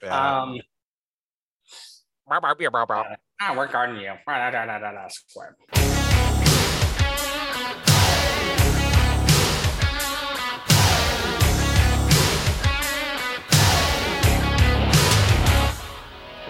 Yeah. I work harder than you. Square.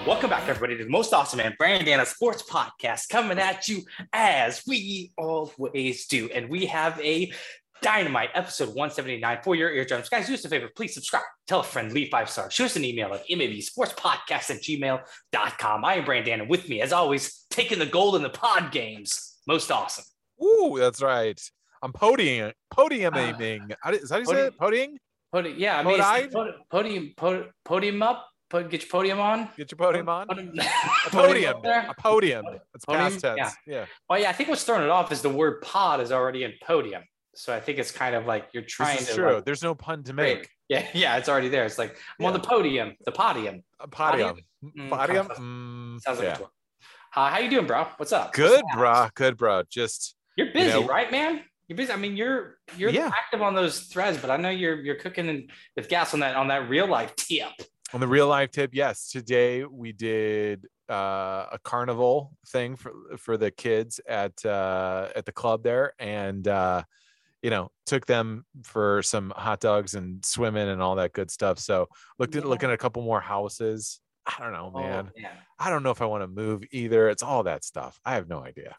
Welcome back, everybody, to the most awesome and Brandana Sports Podcast, coming at you as we always do. And we have a dynamite episode 179 for your eardrums. Guys, do us a favor. Please subscribe. Tell a friend. Leave 5 stars. Shoot us an email at mabsportspodcast@gmail.com. I am Brandana, and with me, as always, taking the gold in the pod games. Most awesome. Ooh, that's right. I'm podiuming. Is that how you say it? Podium? Yeah, I mean, podium up. Get your podium on. A podium. It's past tense. Yeah. Well, yeah, I think what's throwing it off is the word pod is already in podium. So I think it's kind of like you're trying to. True. Like, there's no pun to make. Break. Yeah, it's already there. It's like I'm on the podium. The podium. Podium. Sounds like a tour. How you doing, bro? What's up? Good, bro. Just you're busy, right, man? You're busy. I mean, you're active on those threads, but I know you're cooking with gas on that real life tip. On the real life tip, yes. Today we did a carnival thing for the kids at the club there, and took them for some hot dogs and swimming and all that good stuff. So looking at a couple more houses. I don't know, man. Oh, yeah. I don't know if I want to move either. It's all that stuff. I have no idea.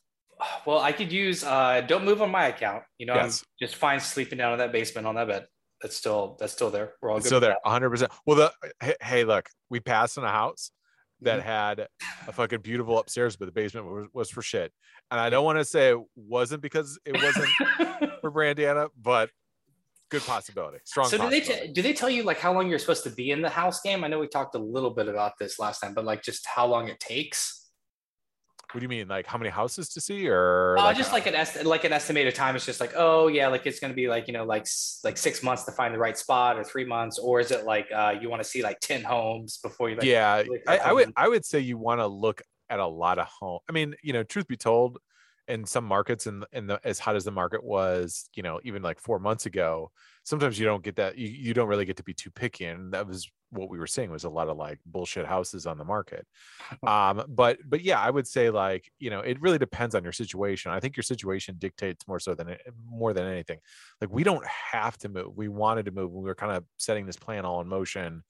Well, I could use don't move on my account. Yes. I'm just fine sleeping down in that basement on that bed. That's still there. We're all good. It's still there, 100%. Well, hey, look, we passed on a house that had a fucking beautiful upstairs, but the basement was for shit. And I don't want to say it wasn't because it wasn't for Brandana, but good possibility. Strong. So do they tell you like how long you're supposed to be in the house game? I know we talked a little bit about this last time, but like just how long it takes. What do you mean? Like how many houses to see or just an estimated time? It's just like, it's going to be like, 6 months to find the right spot or 3 months. Or is it like you want to see like 10 homes before you? I would say you want to look at a lot of homes. I mean, truth be told, in some markets and as hot as the market was, even like 4 months ago, sometimes you don't get that. You don't really get to be too picky. And that was what we were seeing was a lot of like bullshit houses on the market. But yeah, I would say like, it really depends on your situation. I think your situation dictates more than anything. Like we don't have to move. We wanted to move. We were kind of setting this plan all in motion,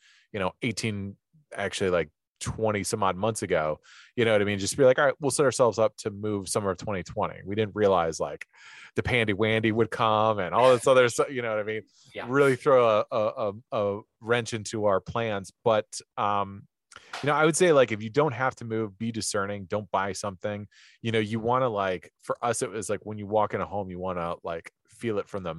20 some odd months ago, you know what I mean? Just be like, all right, we'll set ourselves up to move summer of 2020. We didn't realize like the pandy wandy would come and all this other stuff, you know what I mean? Yeah. Really throw a wrench into our plans. But, I would say like, if you don't have to move, be discerning, don't buy something, you want to like, for us, it was like when you walk in a home, you want to like feel it from the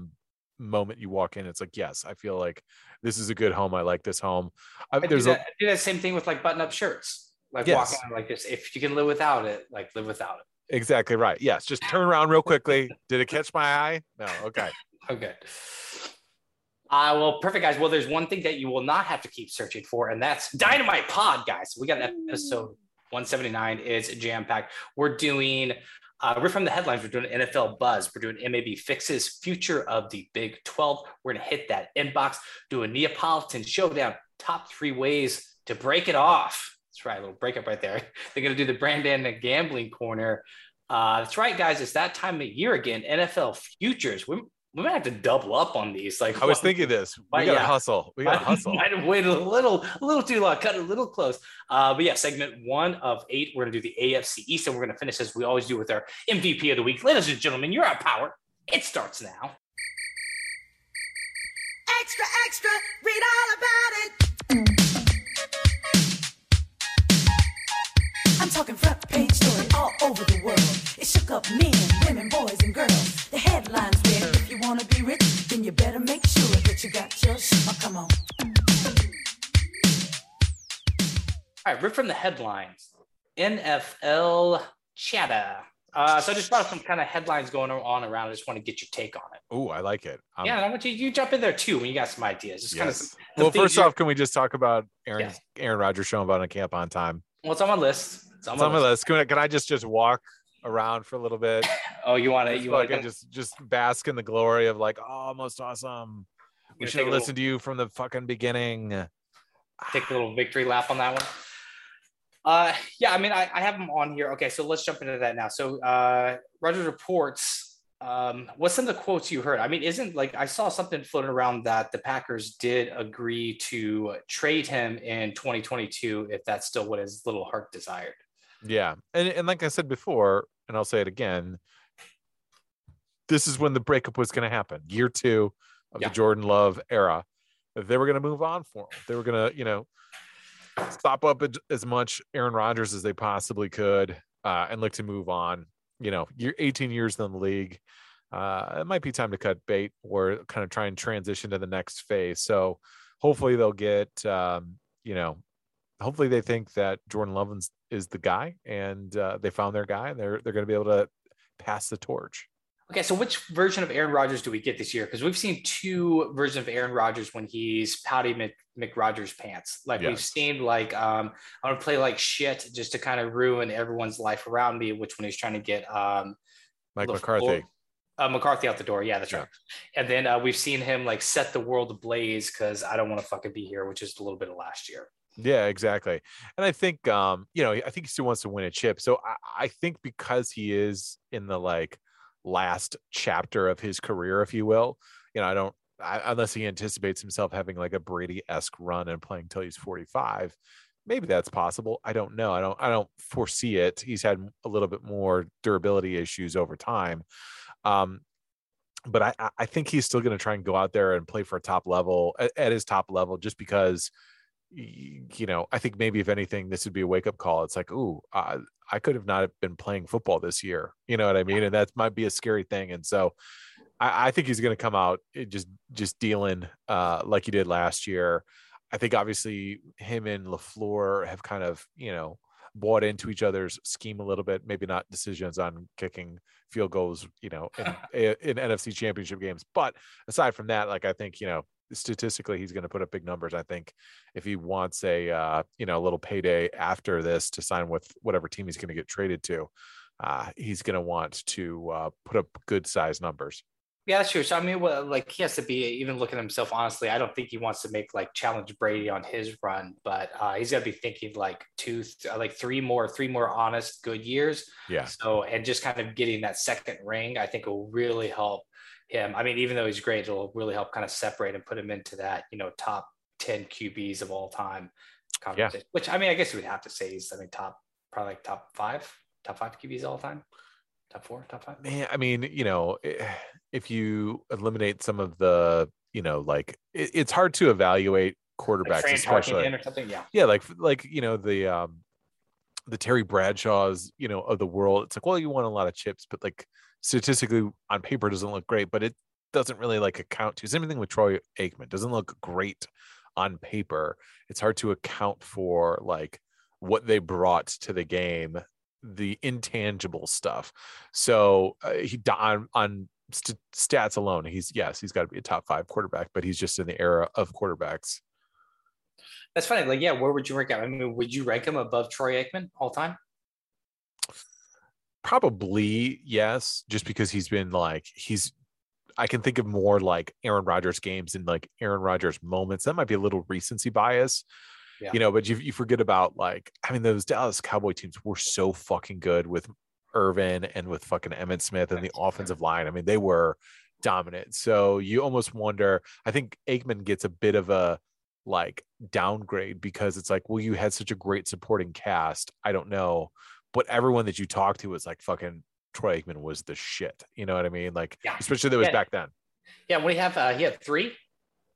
moment you walk in. It's like, yes, I feel like this is a good home. I like this home. I do that same thing with like button-up shirts, like walking on like this. If you can live without it, like live without it. Exactly right. Yes. Just turn around real quickly. Did it catch my eye? No. Okay. Okay. Well, perfect, guys. Well, there's one thing that you will not have to keep searching for, and that's Dynamite Pod, guys. We got an episode 179. It's jam-packed. We're doing we're from the headlines. We're doing NFL Buzz. We're doing MAB Fixes, Future of the Big 12. We're going to hit that inbox, do a Neapolitan Showdown, top 3 ways to break it off. That's right, a little breakup right there. They're going to do the Brandana Gambling Corner. That's right, guys. It's that time of year again, NFL Futures. We might have to double up on these. Like I was thinking this. We got to hustle. Might have waited a little too long, cut a little close. Segment 1 of 8. We're going to do the AFC East, and we're going to finish as we always do with our MVP of the week. Ladies and gentlemen, you're our power. It starts now. Extra, extra, read all about it. I'm talking front page story all over the world. It shook up men, women, boys, and girls. The headlines read, if you want to be rich, then you better make sure that you got your shit. Oh, come on. All right, Rip from the headlines. NFL chatter. So I just brought up some kind of headlines going on around. I just want to get your take on it. Oh, I like it. I want you jump in there, too, when you got some ideas. Just kind of well, first off, can we just talk about Aaron Rodgers showing up on a camp on time? Well, it's on my list. It's on my list. Can I just walk around for a little bit? Oh, you want to just bask in the glory of like, oh, most awesome. We should have listened to you from the fucking beginning. Take a little victory lap on that one. Yeah, I mean, I have them on here. Okay, so let's jump into that now. So Rodgers reports, what's some of the quotes you heard? I mean, isn't like I saw something floating around that the Packers did agree to trade him in 2022 if that's still what his little heart desired. Yeah, and like I said before, and I'll say it again, this is when the breakup was going to happen. Year two of the Jordan Love era. They were going to move on for him. They were going to, you know, stop up as much Aaron Rodgers as they possibly could and look to move on. You know, you're 18 years in the league. It might be time to cut bait or kind of try and transition to the next phase. So hopefully they'll get, you know, hopefully they think that Jordan Love is the guy and they found their guy and they're going to be able to pass the torch. Okay, so which version of Aaron Rodgers do we get this year? Because we've seen two versions of Aaron Rodgers when he's pouty McRodgers pants. Like we've seen, like I want to play like shit just to kind of ruin everyone's life around me. Which when he's trying to get Mike McCarthy, McCarthy out the door. Yeah, that's right. And then we've seen him like set the world ablaze because I don't want to fucking be here, which is a little bit of last year. Yeah, exactly. And I think you know, I think he still wants to win a chip. So I think because he is in the like last chapter of his career, if you will, you know, unless he anticipates himself having like a Brady-esque run and playing till he's 45, maybe that's possible. I don't know. I don't foresee it. He's had a little bit more durability issues over time. But I think he's still going to try and go out there and play for a top level at his top level, just because, you know, I think maybe if anything, this would be a wake up call. It's like, ooh, I could have not been playing football this year. You know what I mean? And that might be a scary thing. And so I think he's going to come out just dealing like he did last year. I think obviously him and LaFleur have kind of, you know, bought into each other's scheme a little bit, maybe not decisions on kicking field goals, you know, in NFC championship games. But aside from that, like, I think, you know, statistically he's going to put up big numbers. I think if he wants a you know, a little payday after this to sign with whatever team he's going to get traded to, he's going to want to put up good size numbers. Yeah, that's true. So I mean, well, like he has to be even looking at himself honestly. I don't think he wants to make like challenge Brady on his run, but he's got to be thinking like three more honest good years. Yeah. So and just kind of getting that second ring, I think will really help him. I mean, even though he's great, it'll really help kind of separate and put him into that, you know, top 10 QBs of all time conversation. Yeah. Which I mean, I guess you would have to say he's, I mean, top five QBs all time. Top 4, top 5. Man, I mean, you know, if you eliminate some of the, you know, like it's hard to evaluate quarterbacks, like especially or something. Yeah. Yeah. Like, you know, the Terry Bradshaws, you know, of the world. It's like, well, you won a lot of chips, but like statistically on paper it doesn't look great, but it doesn't really like account to. Same thing with Troy Aikman. Doesn't look great on paper. It's hard to account for like what they brought to the game, the intangible stuff. So he on stats alone, he's got to be a top 5 quarterback, but he's just in the era of quarterbacks. That's funny. Like, yeah, where would you rank him? I mean, would you rank him above Troy Aikman all time? Probably, yes. Just because he's been like, I can think of more like Aaron Rodgers games and like Aaron Rodgers moments. That might be a little recency bias, yeah. You know, but you forget about like, I mean, those Dallas Cowboy teams were so fucking good with Irvin and with fucking Emmitt Smith and the offensive line. I mean, they were dominant. So you almost wonder, I think Aikman gets a bit of a, like downgrade because it's like, well, you had such a great supporting cast. I don't know, but everyone that you talked to was like fucking Troy Aikman was the shit. You know what I mean? Like, yeah. Especially that was back then. Yeah, when he had three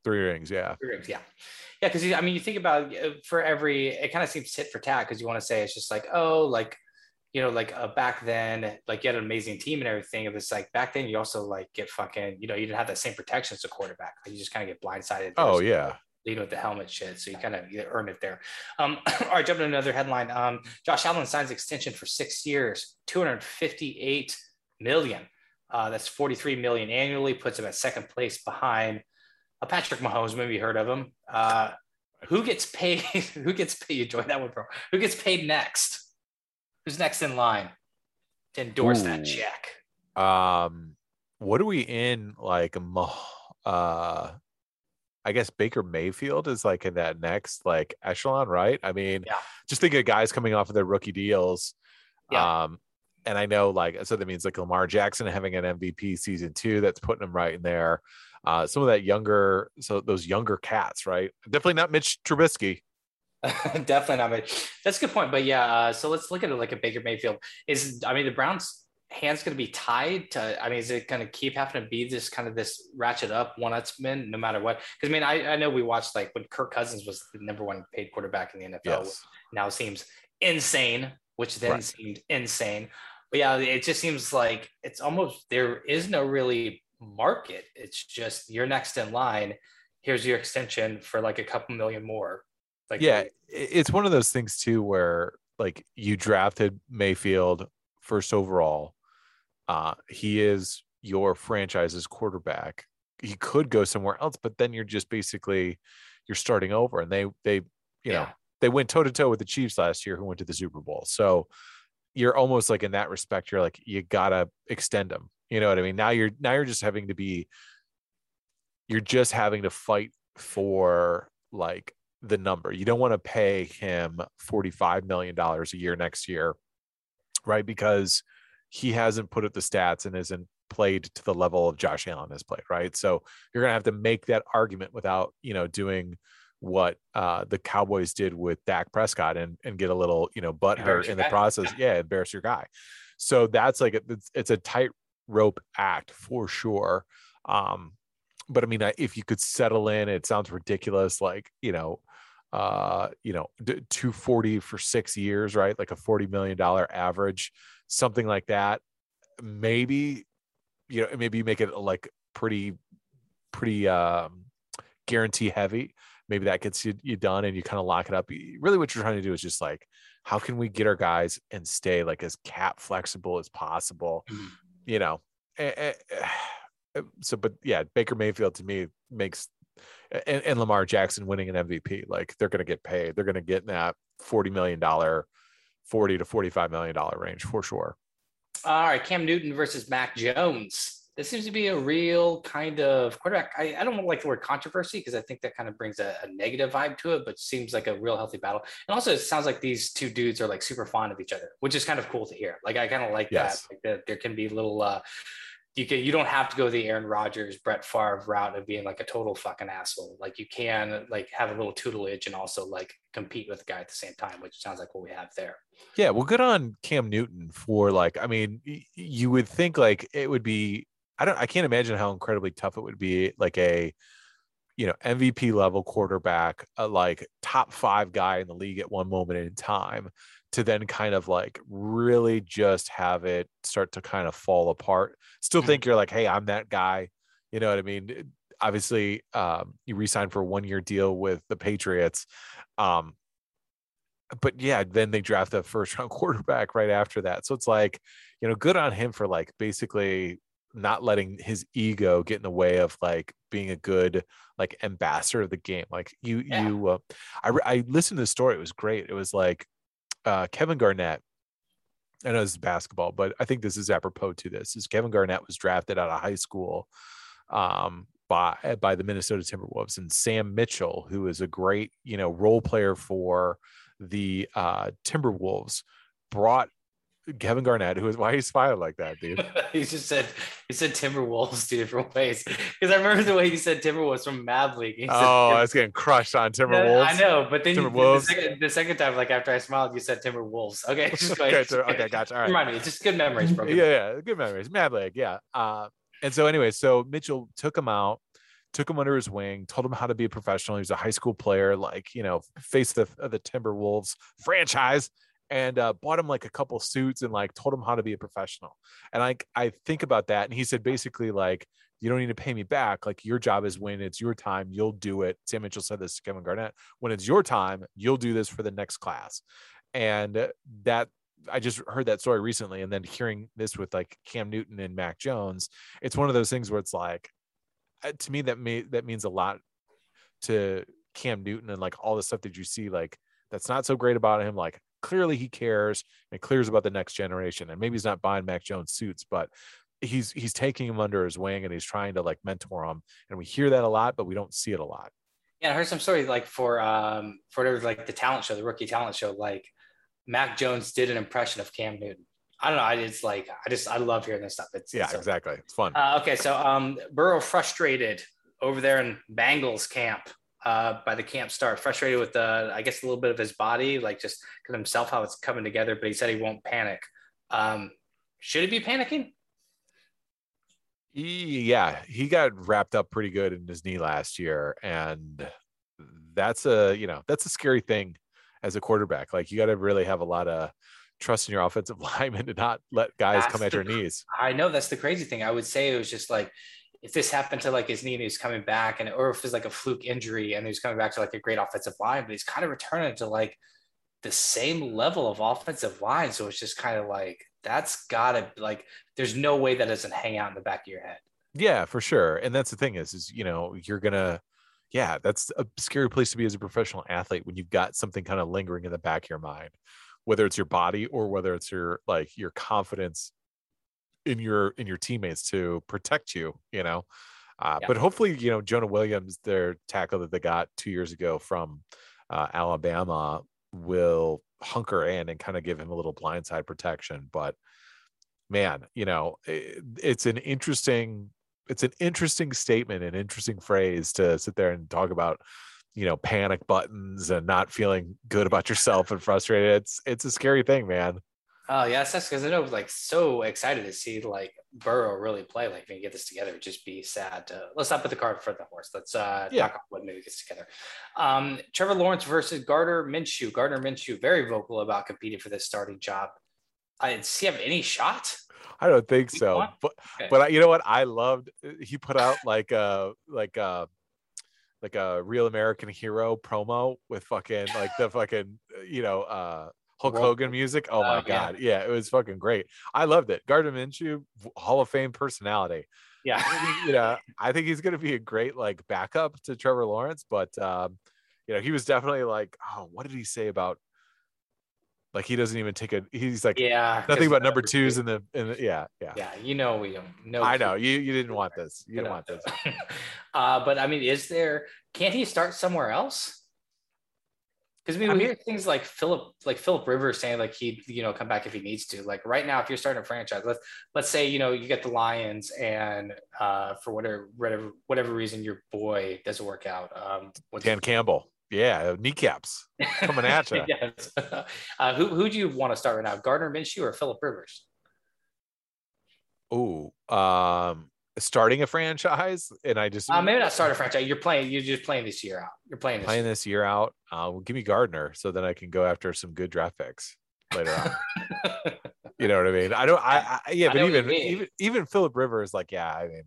rings. Yeah, three rings. Yeah, yeah. Because I mean, you think about for every, it kind of seems tit for tat because you want to say it's just like, oh, like you know, like back then, like you had an amazing team and everything. It's like back then you also like get fucking, you know, you didn't have that same protection as a quarterback. Like, you just kind of get blindsided. Oh yeah. You know, the helmet shit. So you kind of earn it there. All right, jumping to another headline. Josh Allen signs extension for 6 years, $258 million. That's $43 million annually, puts him at second place behind Patrick Mahomes. Maybe you heard of him. Who gets paid? You joined that one, bro. Who gets paid next? Who's next in line to endorse that check? What are we in like? I guess Baker Mayfield is like in that next like echelon, right? I mean, yeah. Just think of guys coming off of their rookie deals. Yeah. And I know like, so that means like Lamar Jackson having an MVP season too, that's putting him right in there. Some of that younger, so those younger cats, right? Definitely not Mitch Trubisky. Definitely not Mitch. That's a good point. But yeah, so let's look at it like a Baker Mayfield is, I mean, the Browns hand's going to be tied to, I mean, is it going to keep having to be this kind of this ratchet up one-ups-man no matter what? Because I mean, I know we watched like when Kirk Cousins was the number one paid quarterback in the NFL, yes. Now seems insane, which then right. seemed insane. But yeah, it just seems like it's almost, there is no really market. It's just you're next in line. Here's your extension for like a couple million more. Like, yeah. It's one of those things too, where like you drafted Mayfield first overall. He is your franchise's quarterback. He could go somewhere else, but then you're just basically you're starting over. And they you yeah. know, they went toe to toe with the Chiefs last year, who went to the Super Bowl. So you're almost like in that respect, you're like, you gotta extend them. You know what I mean? Now you're just having to be, you're just having to fight for like the number. You don't want to pay him $45 million a year next year, right? Because he hasn't put up the stats and isn't played to the level of Josh Allen has played, right? So you're going to have to make that argument without, you know, doing what the Cowboys did with Dak Prescott and get a little, you know, butt hurt in the process. Yeah, embarrass your guy. So that's like, it's a tightrope act for sure. But I mean, if you could settle in, it sounds ridiculous, like, you know, 240 for 6 years, right? Like a $40 million average. Something like that. Maybe, you know, maybe you make it like pretty guarantee heavy. Maybe that gets you done and you kind of lock it up. Really what you're trying to do is just like, how can we get our guys and stay like as cap flexible as possible, you know? So, but yeah, Baker Mayfield to me makes, and Lamar Jackson winning an MVP, like they're going to get paid. They're going to get in that $40 to $45 million range for sure. All right, Cam Newton versus Mac Jones. This seems to be a real kind of quarterback. I don't like the word controversy because I think that kind of brings a negative vibe to it, but seems like a real healthy battle. And also, it sounds like these two dudes are like super fond of each other, which is kind of cool to hear. Like I kind of like yes. that. Like that there can be a little. You don't have to go the Aaron Rodgers, Brett Favre route of being like a total fucking asshole. Like you can like have a little tutelage and also like compete with the guy at the same time, which sounds like what we have there. Yeah. Well, good on Cam Newton for like, I mean, you would think like it would be, I can't imagine how incredibly tough it would be like a, you know, MVP level quarterback, a like top five guy in the league at one moment in time to then kind of like really just have it start to kind of fall apart. Still think you're like, hey, I'm that guy. You know what I mean? Obviously you re-signed for a 1-year deal with the Patriots. But yeah, then they draft a first round quarterback right after that. So it's like, you know, good on him for like basically not letting his ego get in the way of like being a good, like ambassador of the game. Like I listened to the story. It was great. It was like, Kevin Garnett, I know this is basketball, but I think this is apropos to this, is Kevin Garnett was drafted out of high school by the Minnesota Timberwolves, and Sam Mitchell, who is a great, you know, role player for the Timberwolves, brought Kevin Garnett, who is, why are you smiling like that, dude? he said Timberwolves two different ways, because I remember the way he said Timberwolves from Mad League. I was getting crushed on Timberwolves. I know, but then the second time, like after I smiled, you said Timberwolves. Okay, just like, okay, gotcha. All right, remind me, it's just good memories, bro. yeah, good memories. Mad League, yeah. And so anyway, so Mitchell took him out, took him under his wing, told him how to be a professional. He was a high school player, like, you know, face the Timberwolves franchise. And bought him like a couple suits and like told him how to be a professional. And I think about that. And he said, basically, like, you don't need to pay me back. Like, your job is when it's your time, you'll do it. Sam Mitchell said this to Kevin Garnett. When it's your time, you'll do this for the next class. And that, I just heard that story recently. And then hearing this with like Cam Newton and Mac Jones, it's one of those things where it's like, to me, that means a lot to Cam Newton and like all the stuff that you see, like, that's not so great about him. Like, clearly he cares and cares about the next generation. And maybe he's not buying Mac Jones suits, but he's taking him under his wing and he's trying to like mentor him. And we hear that a lot, but we don't see it a lot. Yeah. I heard some stories like for whatever, like the talent show, the rookie talent show, like Mac Jones did an impression of Cam Newton. I don't know. I love hearing this stuff. It's exactly. It's fun. Okay. So Burrow frustrated over there in Bengals camp by the camp start, frustrated with I guess a little bit of his body, like just himself, how it's coming together, but he said he won't panic. Should he be panicking? Yeah, he got wrapped up pretty good in his knee last year. And that's a scary thing as a quarterback. Like you got to really have a lot of trust in your offensive lineman to not let guys come at your knees. I know that's the crazy thing. I would say it was just like, if this happened to like his knee and he's coming back, and or if it's like a fluke injury and he's coming back to like a great offensive line, but he's kind of returning to like the same level of offensive line. So it's just kind of like, that's gotta, like, there's no way that doesn't hang out in the back of your head. Yeah, for sure. And that's the thing is, you know, that's a scary place to be as a professional athlete when you've got something kind of lingering in the back of your mind, whether it's your body or whether it's your confidence in your teammates to protect you, you know? But hopefully, you know, Jonah Williams, their tackle that they got 2 years ago from Alabama, will hunker in and kind of give him a little blindside protection. But man, you know, it's an interesting statement, an interesting phrase to sit there and talk about, you know, panic buttons and not feeling good about yourself and frustrated. It's a scary thing, man. Oh yeah, that's because I know I was like so excited to see like Burrow really play. Like if we can get this together, it'd just be sad. Let's not put the cart in front of the horse. Let's knock on wood when it gets together. Trevor Lawrence versus Gardner Minshew. Gardner Minshew very vocal about competing for this starting job. Does he have any shot? I don't think so. But you know what? I loved. He put out like a Real American Hero promo with fucking like the fucking Hulk Hogan music. Oh my God. Yeah. It was fucking great. I loved it. Gardner Minshew, Hall of Fame personality. Yeah. You know, I think he's going to be a great like backup to Trevor Lawrence, but you know, he was definitely like, oh, what did he say about like, he doesn't even take he's like, yeah, nothing about number twos in the yeah. Yeah. You know, we don't know. I know you didn't want this. You don't want this. But I mean, can't he start somewhere else? Because we hear things like Philip Rivers saying like he'd, you know, come back if he needs to. Like right now, if you're starting a franchise, let's say, you know, you get the Lions and for whatever reason your boy doesn't work out. Dan Campbell. Yeah, kneecaps coming at you. Yes. Who do you want to start right now? Gardner Minshew or Philip Rivers? Oh, starting a franchise, and I just maybe not start a franchise. You're just playing this year out. You're playing this year out. Well, give me Gardner, so then I can go after some good draft picks later on. You know what I mean? Even Philip Rivers, like, yeah, I mean,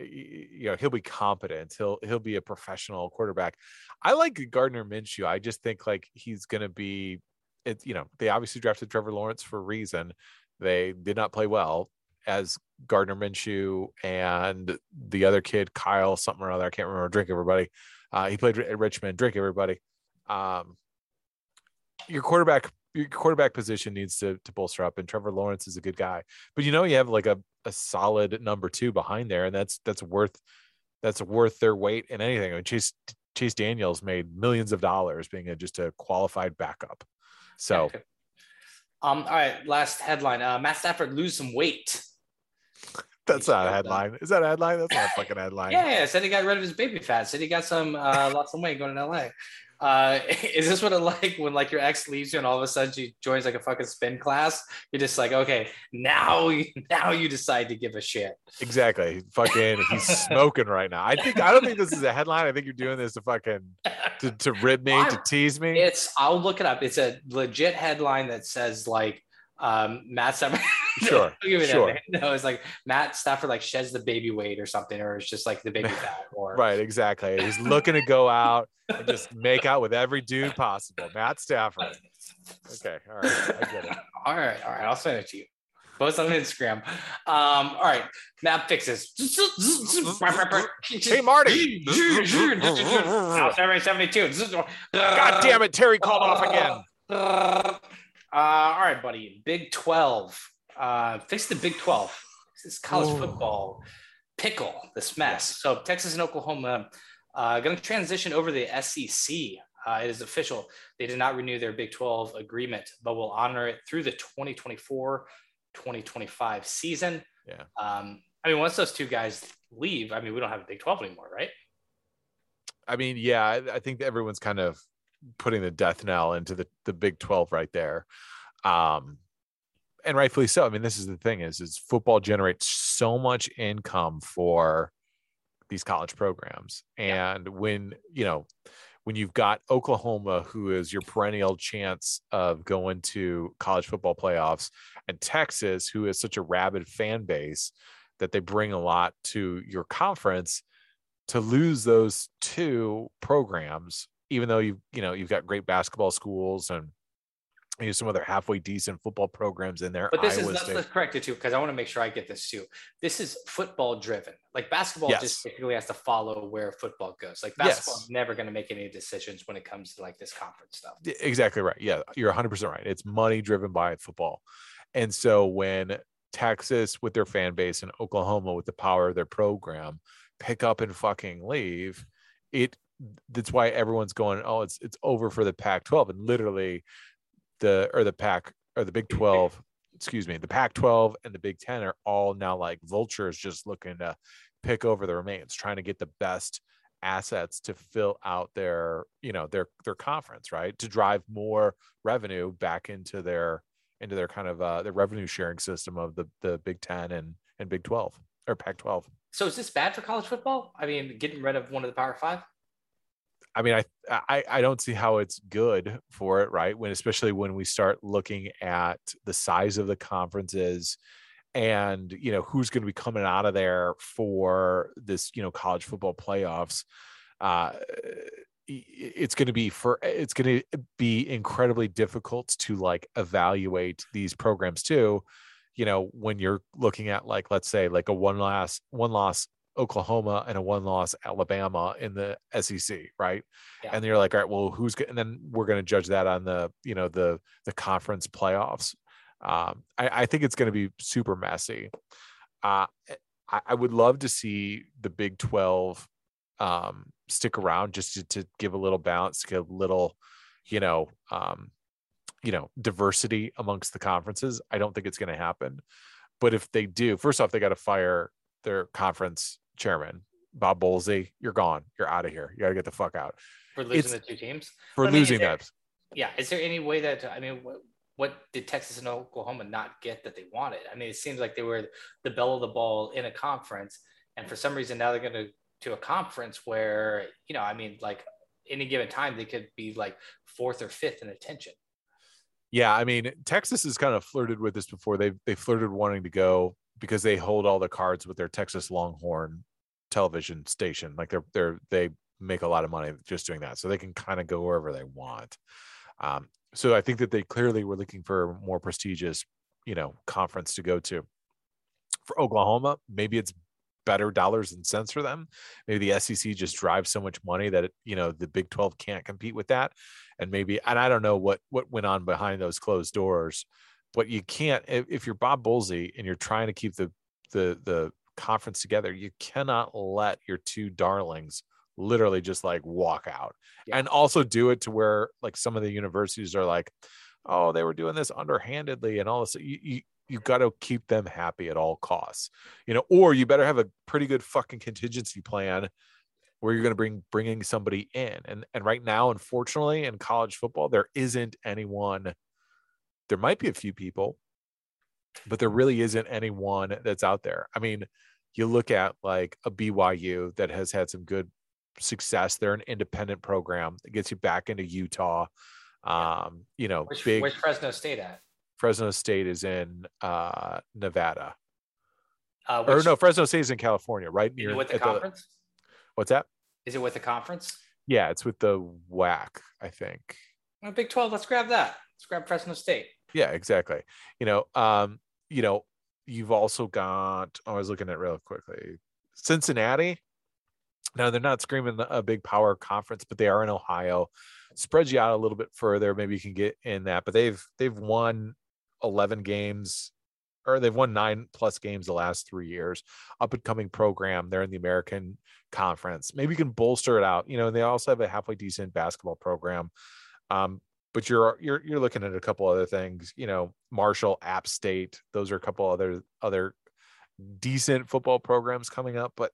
you know, he'll be competent. He'll be a professional quarterback. I like Gardner Minshew. I just think like he's gonna be. It, you know, they obviously drafted Trevor Lawrence for a reason. They did not play well. As Gardner Minshew and the other kid, Kyle something or other, I can't remember. Drink everybody. He played at Richmond. Drink everybody. Your quarterback position needs to bolster up, and Trevor Lawrence is a good guy. But you know, you have like a solid number two behind there, and that's worth their weight in anything. I mean, Chase Daniels made millions of dollars being just a qualified backup. So. All right. Last headline. Matt Stafford lose some weight. That's not a headline. Is that a headline? That's not a fucking headline. Yeah. Said he got rid of his baby fat. Said he got some lost some weight going to LA. Is this what it like when like your ex leaves you and all of a sudden she joins like a fucking spin class? You're just like, okay, now you decide to give a shit. Exactly. Fucking he's smoking right now. I don't think this is a headline. I think you're doing this to fucking to rib me, to tease me. I'll look it up. It's a legit headline that says like Matt Stafford. Sure. No, it's like Matt Stafford like sheds the baby weight or something, or it's just like the baby fat. Or right, exactly. He's looking to go out and just make out with every dude possible. Matt Stafford. Okay, all right, I get it. All right, I'll send it to you. Post on Instagram. All right, Matt fixes. Hey Marty. 772. God damn it, Terry called off again. All right, buddy. Big 12. Fix the Big 12. This is college football pickle, this mess. Yeah. So Texas and Oklahoma going to transition over to the SEC. It is official. They did not renew their Big 12 agreement, but will honor it through the 2024-2025 season. Yeah. I mean, once those two guys leave, I mean, we don't have a Big 12 anymore, right? I mean, yeah, I think everyone's kind of putting the death knell into the Big 12 right there. And rightfully so. I mean, this is the thing is football generates so much income for these college programs. And when you've got Oklahoma, who is your perennial chance of going to college football playoffs, and Texas, who is such a rabid fan base that they bring a lot to your conference, to lose those two programs, even though you've got great basketball schools and some other halfway decent football programs in there. But this that's corrected too, because I want to make sure I get this too. This is football driven. Like basketball just basically has to follow where football goes. Like basketball is never going to make any decisions when it comes to like this conference stuff. Exactly right. Yeah, you're 100% right. It's money driven by football. And so when Texas with their fan base and Oklahoma with the power of their program pick up and fucking leave, that's why everyone's going, oh, it's over for the Pac-12. And literally the Big 12, excuse me, the Pac-12 and the Big 10 are all now like vultures just looking to pick over the remains, trying to get the best assets to fill out their conference, right? To drive more revenue back into their kind of the revenue sharing system of the Big 10 and Big 12 or Pac-12. So is this bad for college football? I mean, getting rid of one of the Power Five? I mean, I don't see how it's good for it, right? Especially when we start looking at the size of the conferences and, who's going to be coming out of there for this, college football playoffs. It's going to be incredibly difficult to like evaluate these programs too. When you're looking at like, let's say like a one loss Oklahoma and a one-loss Alabama in the SEC, right? Yeah. And you're like, all right, well, and then we're going to judge that on the conference playoffs. I think it's going to be super messy. I would love to see the Big 12 stick around just to give a little balance, give a little, diversity amongst the conferences. I don't think it's going to happen. But if they do, first off, they got to fire their conference chairman, Bob Bowlsby. You're gone. You're out of here. You got to get the fuck out. For losing the two teams? For losing that. Yeah. Is there any way that, I mean, what did Texas and Oklahoma not get that they wanted? I mean, it seems like they were the belle of the ball in a conference. And for some reason, now they're going to a conference where, I mean, like any given time, they could be like fourth or fifth in attention. Yeah. I mean, Texas has kind of flirted with this before. They flirted wanting to go, because they hold all the cards with their Texas Longhorn television station. Like they make a lot of money just doing that. So they can kind of go wherever they want. So I think that they clearly were looking for more prestigious, conference to go to. For Oklahoma, maybe it's better dollars and cents for them. Maybe the SEC just drives so much money that, the Big 12 can't compete with that. And I don't know what went on behind those closed doors. But you can't, if you're Bob Bowlsby and you're trying to keep the conference together, you cannot let your two darlings literally just like walk out. Yeah. And also do it to where like some of the universities are like, oh, they were doing this underhandedly and all this. You got to keep them happy at all costs, or you better have a pretty good fucking contingency plan where you're going to bringing somebody in. And right now, unfortunately, in college football, there isn't anyone. There might be a few people, but there really isn't anyone that's out there. I mean, you look at like a BYU that has had some good success. They're an independent program that gets you back into Utah. Where's Fresno State at? Fresno State is in Nevada. Fresno State is in California, right? Near with the conference? What's that? Is it with the conference? Yeah, it's with the WAC, I think. Well, Big 12, let's grab that. Let's grab Fresno State. Yeah, exactly. You've also got, I was looking at real quickly, Cincinnati. Now they're not screaming a big power conference, but they are in Ohio. Spreads you out a little bit further. Maybe you can get in that, but they've won 11 games or they've won 9+ games the last 3 years. Up and coming program. They're in the American Conference. Maybe you can bolster it out. You know, they also have a halfway decent basketball program. But you're looking at a couple other things. You know, Marshall, App State. Those are a couple other decent football programs coming up, but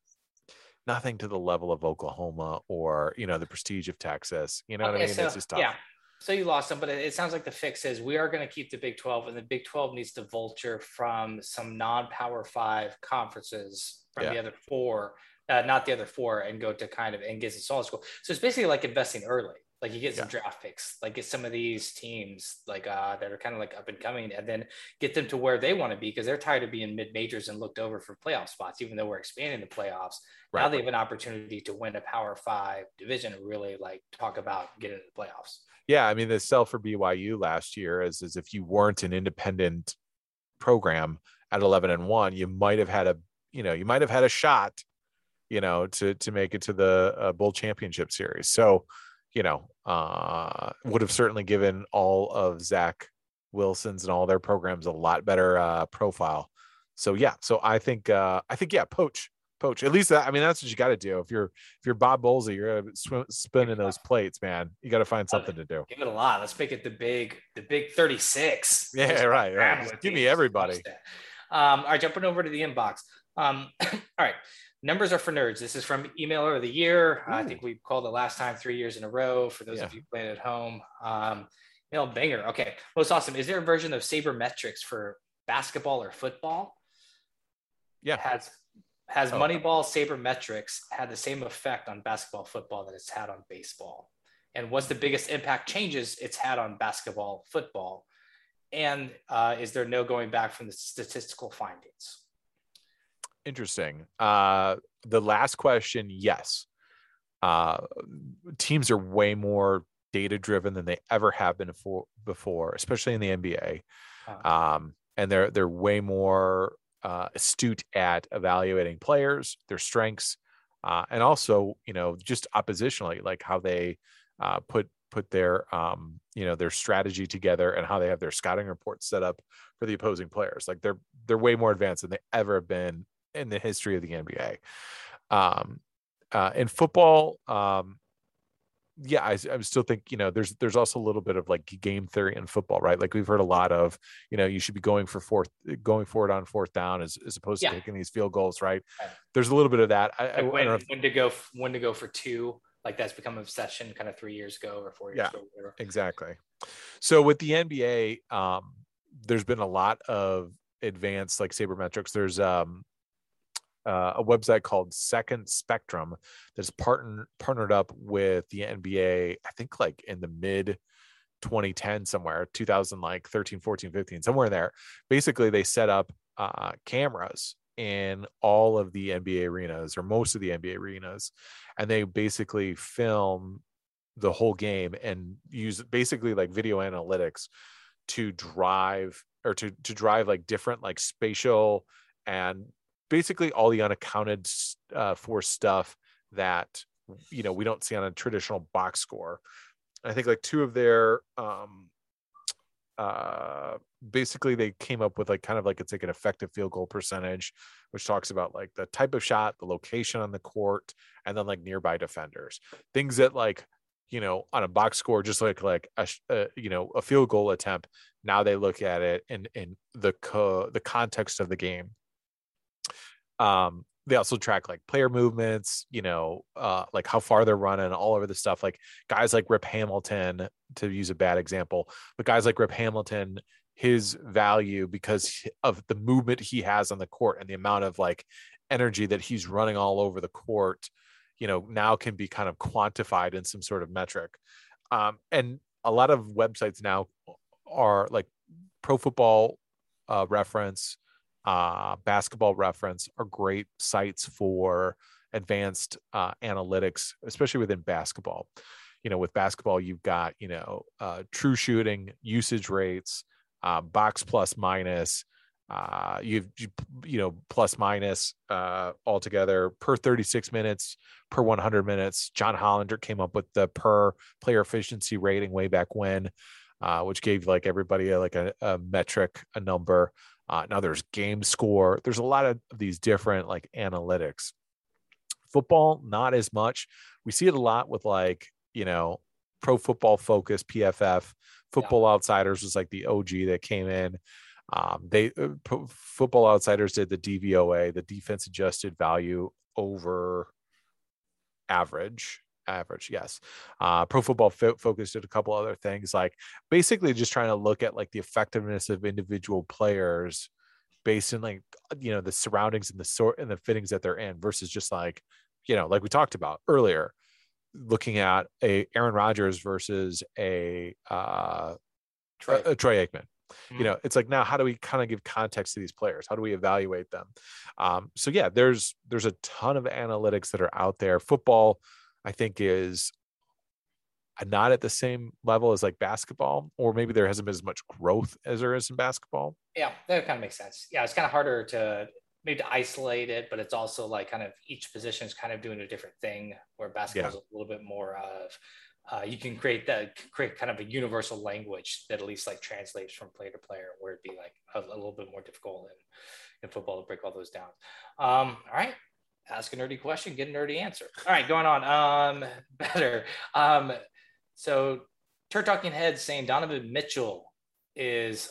nothing to the level of Oklahoma or, you know, the prestige of Texas. You know what I mean? So, it's just tough. Yeah. So you lost them, but it sounds like the fix is we are going to keep the Big 12, and the Big 12 needs to vulture from some non-Power 5 conferences from the other four, not the other four, and go to kind of and get some solid school. So it's basically like investing early. Like you get some draft picks, like get some of these teams like that are kind of like up and coming, and then get them to where they want to be, because they're tired of being mid-majors and looked over for playoff spots, even though we're expanding the playoffs. Right. Now they have an opportunity to win a Power 5 division and really like talk about getting into the playoffs. Yeah, I mean, the sell for BYU last year is if you weren't an independent program at 11-1, you might have had a shot, you know, to make it to the bowl championship series. So, you know, would have certainly given all of Zach Wilson's and all their programs a lot better profile. So yeah, so I think poach. At least that, I mean, that's what you got to do. If you're Bob Bowlsby, you're gonna spinning those plates, man. You got to find something to do. Give it a lot. Let's make it the big 36. Yeah, just right. Give me everybody. All right, jumping over to the inbox. All right. Numbers are for nerds. This is from Emailer of the Year. I think we called it last time 3 years in a row for those of you playing at home. Mail banger. Okay. Most awesome. Is there a version of sabermetrics for basketball or football? Yeah. Has Moneyball sabermetrics had the same effect on basketball, football that it's had on baseball? And what's the biggest impact changes it's had on basketball, football? And is there no going back from the statistical findings? Interesting. The last question, yes. Teams are way more data-driven than they ever have been before, especially in the NBA. And they're way more astute at evaluating players, their strengths, and also, you know, just oppositionally, like how they put their their strategy together and how they have their scouting reports set up for the opposing players. Like they're way more advanced than they ever have been in the history of the NBA. In football, I still think, you know, there's also a little bit of like game theory in football, right? Like we've heard a lot of, you know, you should be going forward on fourth down as opposed to taking these field goals, right? There's a little bit of that. When to go for two, like that's become an obsession kind of 3 years ago or 4 years ago. Whatever. Exactly. So with the NBA, there's been a lot of advanced like sabermetrics. There's a website called Second Spectrum that's partnered up with the NBA, I think like in the mid 2010 somewhere, 2013, 14, 15, somewhere in there. Basically, they set up cameras in all of the NBA arenas or most of the NBA arenas, and they basically film the whole game and use basically like video analytics to drive or to drive like different like spatial and basically all the unaccounted for stuff that, you know, we don't see on a traditional box score. I think like two of their basically they came up with like kind of like it's like an effective field goal percentage, which talks about like the type of shot, the location on the court, and then like nearby defenders, things that like, you know, on a box score, just like a field goal attempt. Now they look at it in the context of the game. They also track like player movements, you know, like how far they're running, all over the stuff. Like guys like Rip Hamilton, to use a bad example, but guys like Rip Hamilton, his value because of the movement he has on the court and the amount of like energy that he's running all over the court, you know, now can be kind of quantified in some sort of metric. And a lot of websites now are like Pro Football Reference, Basketball Reference are great sites for advanced analytics, especially within basketball. You know, with basketball, you've got, you know, true shooting, usage rates, box plus minus, plus minus altogether per 36 minutes, per 100 minutes. John Hollinger came up with the per player efficiency rating way back when, which gave like everybody a metric, a number. Now there's game score. There's a lot of these different like analytics. Football, not as much. We see it a lot with like, you know, Pro Football Focus, PFF. Football Outsiders was like the OG that came in. Football Outsiders did the DVOA, the defense adjusted value over average. Yes. Pro Football Focus did a couple other things, like basically just trying to look at like the effectiveness of individual players based in like, you know, the surroundings and the sort and the fittings that they're in versus just like, you know, like we talked about earlier, looking at a Aaron Rodgers versus a Troy Aikman. You know, it's like, now how do we kind of give context to these players? How do we evaluate them? So yeah, there's a ton of analytics that are out there. Football, I think, is not at the same level as like basketball, or maybe there hasn't been as much growth as there is in basketball. Yeah, that kind of makes sense. Yeah, it's kind of harder to maybe to isolate it, but it's also like kind of each position is kind of doing a different thing, where basketball is a little bit more of you can create kind of a universal language that at least like translates from player to player, where it'd be like a little bit more difficult in football to break all those down. All right. Ask a nerdy question, get a nerdy answer. All right, going on. Better. So Turd Talking Head saying Donovan Mitchell is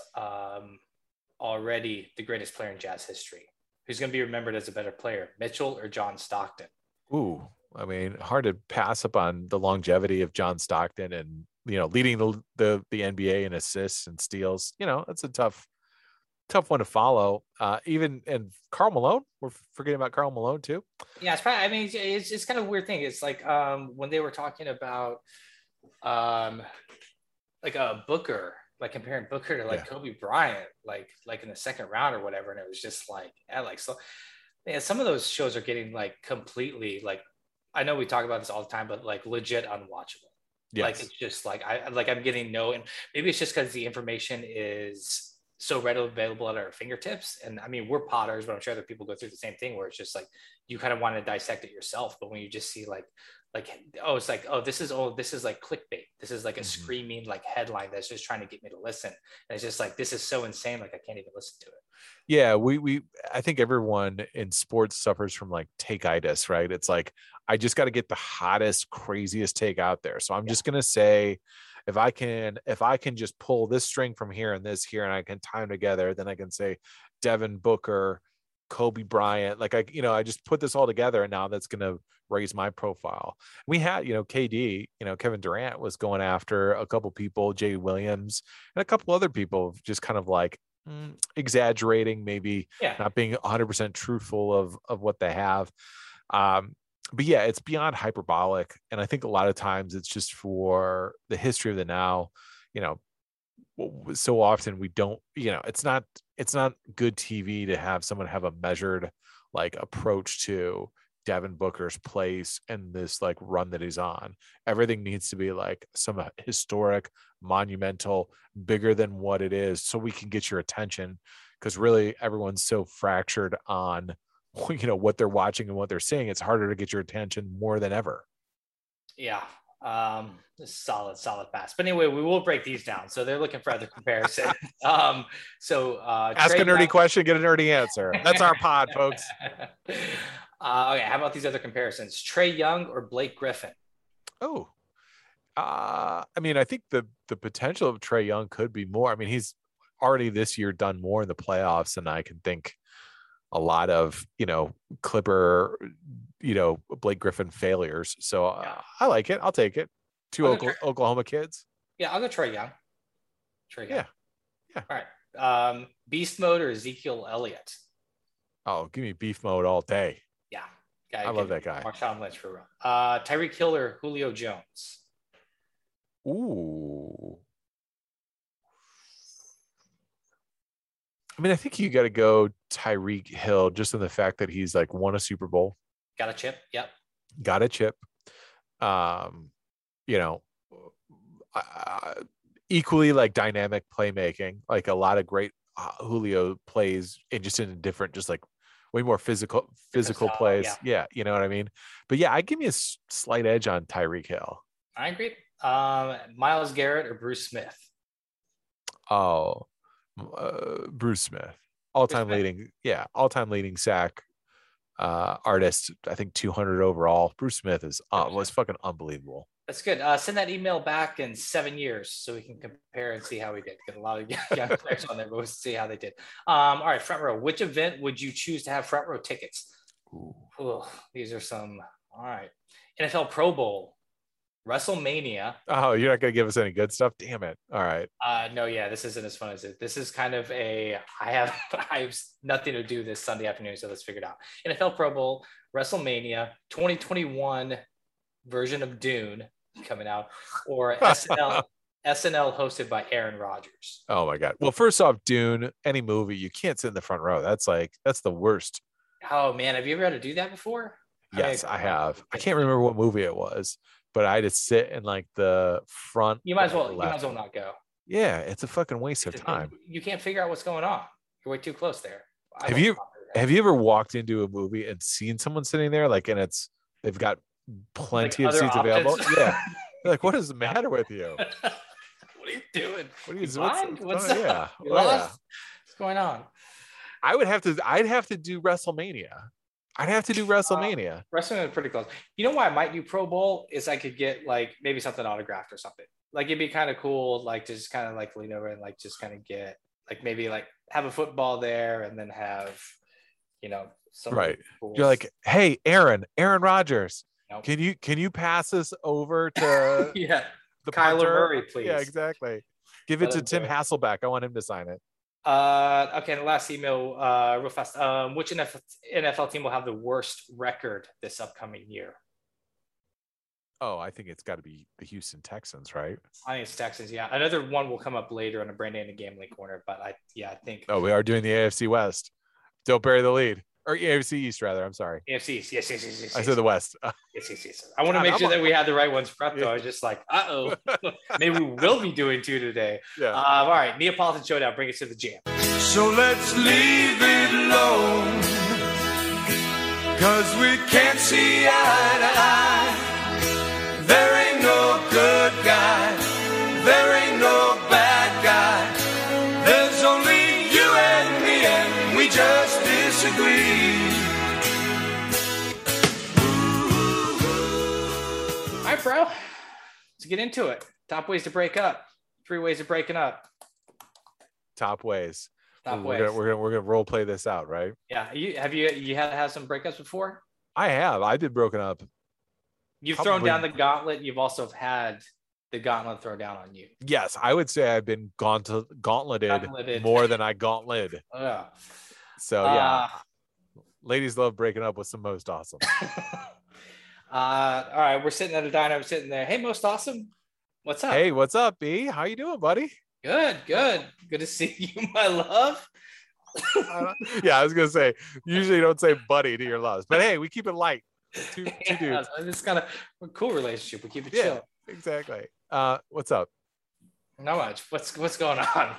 already the greatest player in Jazz history. Who's going to be remembered as a better player, Mitchell or John Stockton? Ooh. I mean, hard to pass up on the longevity of John Stockton and, you know, leading the NBA in assists and steals. You know, that's a tough one to follow. And Karl Malone, we're forgetting about Karl Malone too. Yeah, it's probably, I mean, it's kind of a weird thing. It's like when they were talking about like a Booker, like comparing Booker to like Kobe Bryant, like in the second round or whatever. And it was just like, some of those shows are getting like completely like, I know we talk about this all the time, but like legit unwatchable. Yes. Like it's just like I'm getting no, and maybe it's just because the information is so readily available at our fingertips. And I mean, we're Potters, but I'm sure other people go through the same thing where it's just like you kind of want to dissect it yourself. But when you just see this is like clickbait. This is like a screaming like headline that's just trying to get me to listen. And it's just like, this is so insane. Like I can't even listen to it. Yeah. I think everyone in sports suffers from like take-itis, right? It's like, I just got to get the hottest, craziest take out there. So I'm just going to say, if I can just pull this string from here and I can tie them together, then I can say Devin Booker, Kobe Bryant, like I just put this all together and now that's going to raise my profile. We had, you know, KD, you know, Kevin Durant was going after a couple people, Jay Williams and a couple other people, just kind of like exaggerating, maybe not being 100% truthful of what they have. But yeah, it's beyond hyperbolic. And I think a lot of times it's just for the history of the now, you know, so often we don't, you know, it's not good TV to have someone have a measured like approach to Devin Booker's place and this like run that he's on. Everything needs to be like some historic, monumental, bigger than what it is, so we can get your attention, because really everyone's so fractured on, you know, what they're watching and what they're seeing. It's harder to get your attention more than ever. Yeah. Solid pass. But anyway, we will break these down. So they're looking for other comparisons. Ask a nerdy question, get a nerdy answer. That's our pod, folks. Okay, how about these other comparisons? Trae Young or Blake Griffin? Oh. I mean, I think the potential of Trae Young could be more. I mean, he's already this year done more in the playoffs than I can think a lot of, you know, Clipper, you know, Blake Griffin failures. So I like it. I'll take it. Oklahoma kids. Yeah, I'll go Trae Young. Yeah. All right. Beast mode or Ezekiel Elliott? Oh, give me beef mode all day. Yeah. I love that guy. Marshawn Lynch for real. Tyreek Hill or Julio Jones? Ooh. I mean, I think you got to go Tyreek Hill, just in the fact that he's like won a Super Bowl. Got a chip. Yep. Got a chip. You know, equally like dynamic playmaking, like a lot of great Julio plays, and just in a different, just like way more physical plays. Yeah. You know what I mean? But yeah, I give me a slight edge on Tyreek Hill. I agree. Myles Garrett or Bruce Smith? Oh, Bruce Smith all-time leading sack artist. I think 200 overall. Bruce Smith is was fucking unbelievable. That's good. Send that email back in 7 years so we can compare and see how we did. Get a lot of young players on there, but we'll see how they did. All right, front row. Which event would you choose to have front row tickets? Ooh, these are some. All right. NFL Pro Bowl. WrestleMania. Oh, you're not going to give us any good stuff? Damn it. All right. No, yeah, this isn't as fun as it. This is kind of a, I have nothing to do this Sunday afternoon, so let's figure it out. NFL Pro Bowl, WrestleMania, 2021 version of Dune coming out, or SNL hosted by Aaron Rodgers. Oh, my God. Well, first off, Dune, any movie, you can't sit in the front row. That's the worst. Oh, man. Have you ever had to do that before? Yes, I have. I can't remember what movie it was. But I just sit in like the front. You might as well not go. Yeah, it's a fucking waste of time. You can't figure out what's going on. You're way too close there. Have you ever walked into a movie and seen someone sitting there like, and they've got plenty of seats available? Yeah. You're like, what is the matter with you? What are you doing? What's up? Yeah. What's going on? I'd have to do WrestleMania. I'd have to do WrestleMania. WrestleMania is pretty close. You know why I might do Pro Bowl is I could get like maybe something autographed or something. Like it'd be kind of cool, like to just kind of like lean over and like just kind of get like maybe like have a football there and then have, you know, some right. Cool. You're like, hey, Aaron Rodgers, nope. Can you pass this over to yeah the Kyler Murray, please? Yeah, exactly. Give it to Tim Hasselbeck. I want him to sign it. Okay, the last email, real fast. Which NFL team will have the worst record this upcoming year? Oh, I think it's got to be the Houston Texans, right? I think it's Texans, yeah. Another one will come up later on a Brandon and Gambling Corner, but I think. Oh, we are doing the AFC West. Don't bury the lead. Or AFC East, rather. I'm sorry. AFC East, yes. I said the West. Yes. I want to make sure that we have the right ones prepped, though. I was just like, uh-oh. Maybe we will be doing two today. Yeah. All right, Neapolitan Showdown, bring us to the jam. So let's leave it alone, because we can't see eye to eye. There ain't no good guy. There ain't no bad guy. There's only you and me, and we just disagree. Bro, let's get into it. Top ways to break up. 3 ways of breaking up. Top ways. We're gonna role play this out, right? Yeah. You had some breakups before? I have. I did broken up. You've thrown down the gauntlet. You've also had the gauntlet thrown down on you. Yes, I would say I've been gauntleted more than I gauntleted. So yeah, ladies love breaking up with some most awesome. All right, we're sitting at a diner. I'm sitting there. Hey, most awesome. What's up? Hey, what's up, B? How you doing, buddy? Good. Good to see you, my love. Yeah, I was gonna say usually don't say buddy to your loves, but hey, we keep it light. Two dudes. It's kind of a cool relationship. We keep it chill. Exactly. What's up? Not much. What's going on?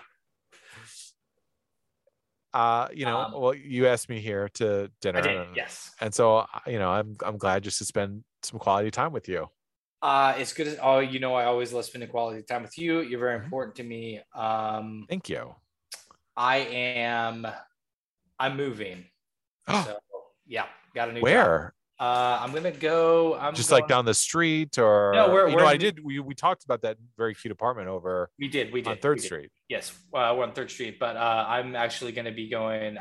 Well, you asked me here to dinner. I did, yes. And so, I'm glad just to spend some quality time with you. It's good. I always love spending quality time with you. You're very important to me. Thank you. I'm moving. So yeah, got a new job. I'm going to go. Like down the street or, no, we talked about that very cute apartment over. We did. On 3rd Street. Yes. We're on 3rd Street, but I'm actually going to be going,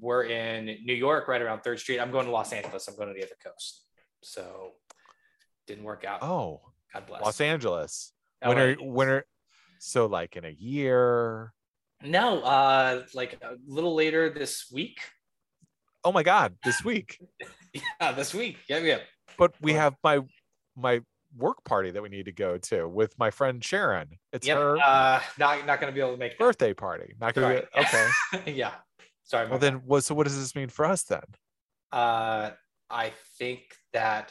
we're in New York right around 3rd Street. I'm going to Los Angeles. I'm going to the other coast. So didn't work out. Oh, God bless. Los Angeles. Winter. So like in a year. No, like a little later this week. Oh my God, this week. Yeah. But we have my work party that we need to go to with my friend Sharon. It's her. Not going to be able to make birthday party. Not going to be okay. Yeah. Sorry. Well, then so what does this mean for us then? I think what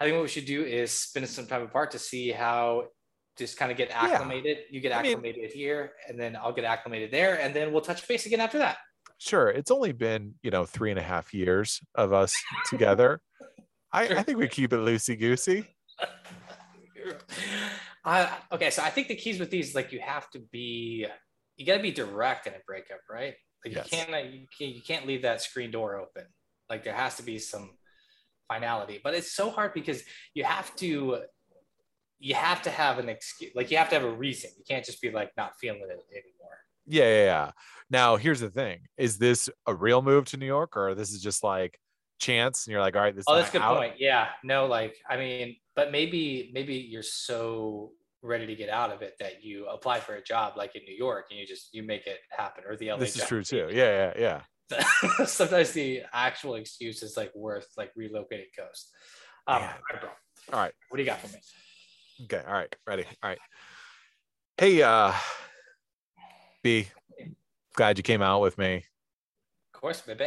we should do is spend some time apart to see how just kind of get acclimated. Yeah. You get acclimated here and then I'll get acclimated there and then we'll touch base again after that. Sure. It's only been, 3.5 years of us together. I think we keep it loosey goosey. Okay. So I think the keys with these, like you got to be direct in a breakup, right? Like yes. you can't leave that screen door open. Like there has to be some finality, but it's so hard because you have to have an excuse. Like you have to have a reason. You can't just be like not feeling it anymore. Yeah. Now here's the thing: is this a real move to New York, or this is just like chance? And you're like, all right, this. Oh, that's a good point. Yeah. No, like I mean, but maybe you're so ready to get out of it that you apply for a job like in New York and you make it happen, or the LA. This is true too. Yeah. Sometimes the actual excuse is like worth like relocating coast. All right, bro. All right. What do you got for me? Okay. All right. Ready. All right. Hey, B, glad you came out with me. Of course, baby.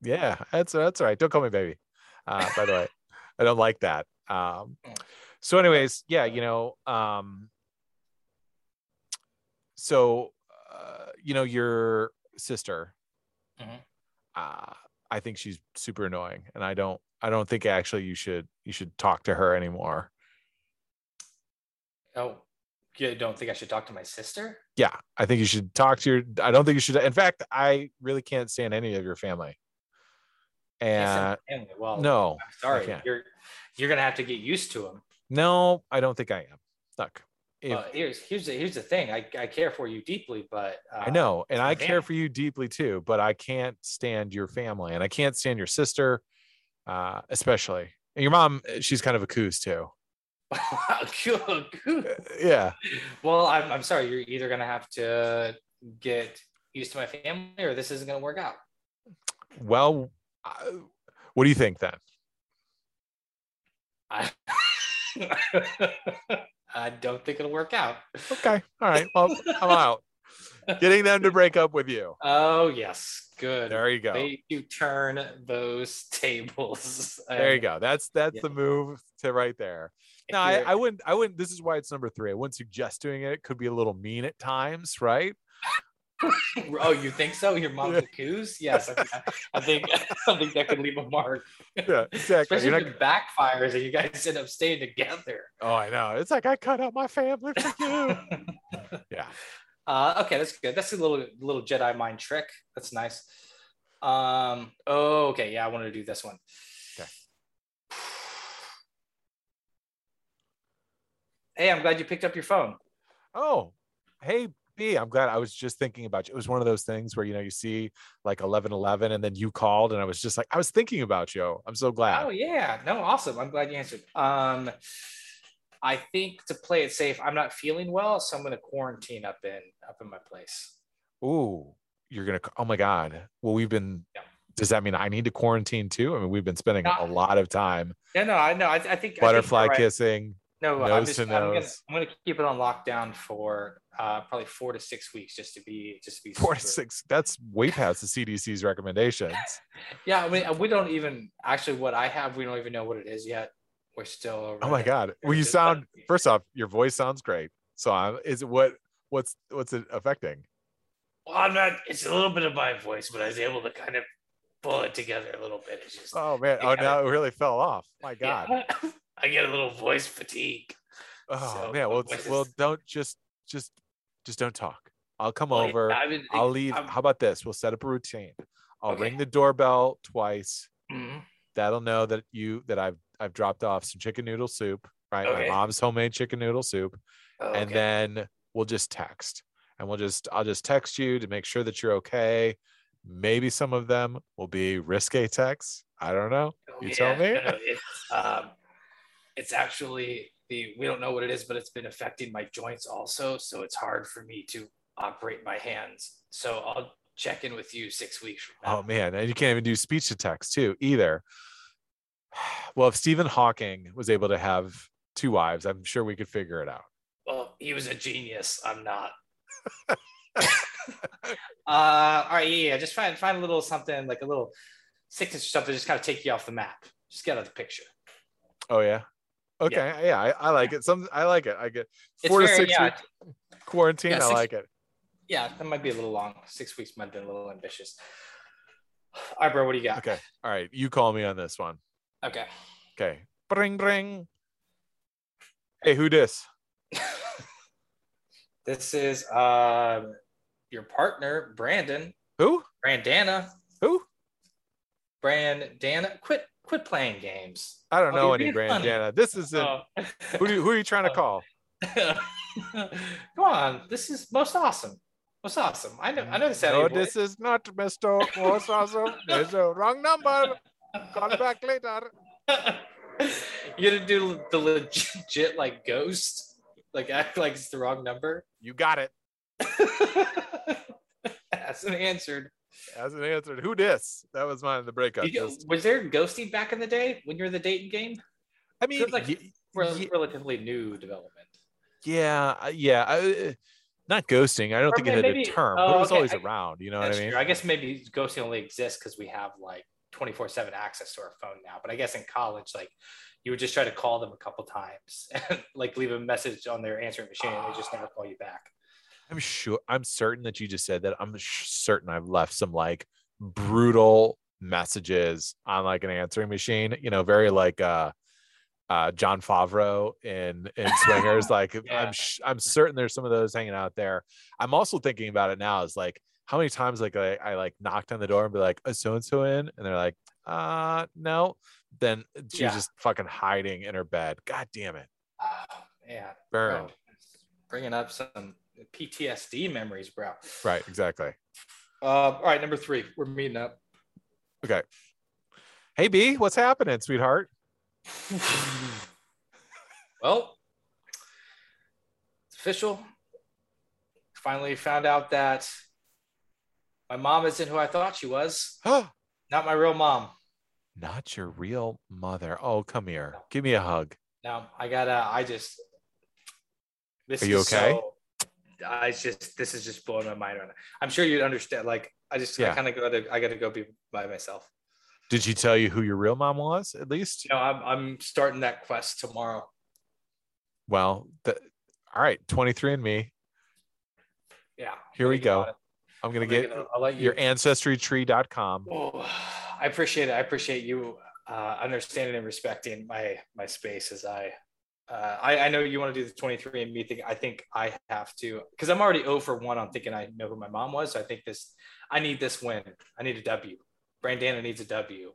Yeah, that's all right. Don't call me baby. By the way, I don't like that. So anyways, yeah, your sister, mm-hmm. I think she's super annoying, and I don't think actually you should talk to her anymore. Oh, you don't think I should talk to my sister? Yeah, I think you should talk to your, I don't think you should. In fact, I really can't stand any of your family. And family. Well, no, I'm sorry. You're going to have to get used to them. No, I don't think I am. Look, here's the thing. I care for you deeply, but I know, and I care for you deeply too, but I can't stand your family, and I can't stand your sister, especially. And your mom, she's kind of a coos too. Yeah. Well, I'm sorry. You're either going to have to get used to my family, or this isn't going to work out. Well, what do you think then? I don't think it'll work out. Okay. All right. Well, I'm out. Getting them to break up with you. Oh, yes. Good. There you go. You turn those tables. There you go. That's the move to right there. No, I wouldn't. This is why it's number 3. I wouldn't suggest doing it. It could be a little mean at times, right? Oh, you think so? Your mom's a coos? Yes. I think that could leave a mark. Yeah, exactly. Especially if it backfires and you guys end up staying together. Oh, I know. It's like I cut out my family for you. Yeah. Okay, that's good. That's a little Jedi mind trick. That's nice. Okay, yeah, I wanted to do this one. Okay. Hey, I'm glad you picked up your phone. Oh, hey. B, I'm glad. I was just thinking about you. It was one of those things where, you see like 11:11 and then you called, and I was just like, I was thinking about you. I'm so glad. Oh yeah. No, awesome. I'm glad you answered. I think to play it safe, I'm not feeling well, so I'm going to quarantine up in my place. Ooh, you're going to, oh my God. Well, does that mean I need to quarantine too? I mean, we've been spending a lot of time. Yeah, no, I know. I think butterfly kissing. No, I'm going to keep it on lockdown for probably 4 to 6 weeks just to be 4 to 6. That's way past the CDC's recommendations. Yeah, I mean, we don't even know what it is yet. We're still over. Oh my God! Well, you sound. First off, your voice sounds great. So, is it what's it affecting? Well, I'm not. It's a little bit of my voice, but I was able to kind of pull it together a little bit. It's just. Oh man! Oh no! It really fell off. My God. Yeah. I get a little voice fatigue. Oh so, man, well, don't just don't talk. I'll come over. Yeah, I'll leave. How about this? We'll set up a routine. I'll ring the doorbell twice. Mm-hmm. That'll know that I've dropped off some chicken noodle soup. Right, okay. My mom's homemade chicken noodle soup, and then we'll just text, and I'll just text you to make sure that you're okay. Maybe some of them will be risque texts. I don't know. Tell me. No, it's actually we don't know what it is, but it's been affecting my joints also. So it's hard for me to operate my hands. So I'll check in with you 6 weeks from now. Oh man. And you can't even do speech to text too either. Well, if Stephen Hawking was able to have 2 wives, I'm sure we could figure it out. Well, he was a genius. I'm not. All right. Yeah. Just find a little something, like a little sickness or something. Just kind of take you off the map. Just get out of the picture. Oh yeah. Okay. Yeah. I like it. I like it. I get 4 to 6 weeks quarantine. Yeah, I like it. Yeah. That might be a little long. 6 weeks might be a little ambitious. All right, bro. What do you got? Okay. All right. You call me on this one. Okay. Okay. Bring, bring. Hey, who dis? This is your partner, Brandon, Who? Brandana. Who? Brandana. Quit playing games. I don't know any Brandana. This is it. Who are you trying to call? Come on. This is most awesome. Most awesome. I know the Saturday. No, boy. This is not Mr. Most awesome. There's a wrong number. Call back later. You had to do the legit like ghost, like act like it's the wrong number. You got it. Hasn't answered. Who dis? That was mine in the breakup. Was there ghosting back in the day when you were in the dating game? I mean, like relatively new development. Yeah. Not ghosting. I don't think it had a term, but it was always around. You know what I mean? True. I guess maybe ghosting only exists because we have like 24/7 access to our phone now. But I guess in college, like you would just try to call them a couple times and like leave a message on their answering machine, and they just never call you back. I'm certain that you just said that. I'm certain I've left some like brutal messages on like an answering machine, you know, very like John Favreau in Swingers. Like yeah. I'm certain there's some of those hanging out there. I'm also thinking about it now is like how many times like I like knocked on the door and be like, is so-and-so in? And they're like, no. Then she's just fucking hiding in her bed. God damn it. Yeah. Burn. Bringing up some PTSD memories, bro. Right, exactly. All right, number 3. We're meeting up. Okay. Hey, B, what's happening, sweetheart? Well, it's official. Finally found out that my mom isn't who I thought she was. Not my real mom. Not your real mother. Oh, come here. Give me a hug. No, I gotta. I just. This Are you is okay? So, I just this is just blowing my mind right now. I'm sure you'd understand. Like I just I gotta go be by myself. Did she tell you who your real mom was? At least no. I'm starting that quest tomorrow. Well, all right, 23andMe. Yeah. Here we go. I'm gonna get your ancestrytree.com. Oh, I appreciate it. I appreciate you understanding and respecting my space as I know you want to do the 23andMe thing. I think I have to, because I'm already 0 for 1 on thinking I know who my mom was. So I think I need this win. I need a W. Brandana needs a W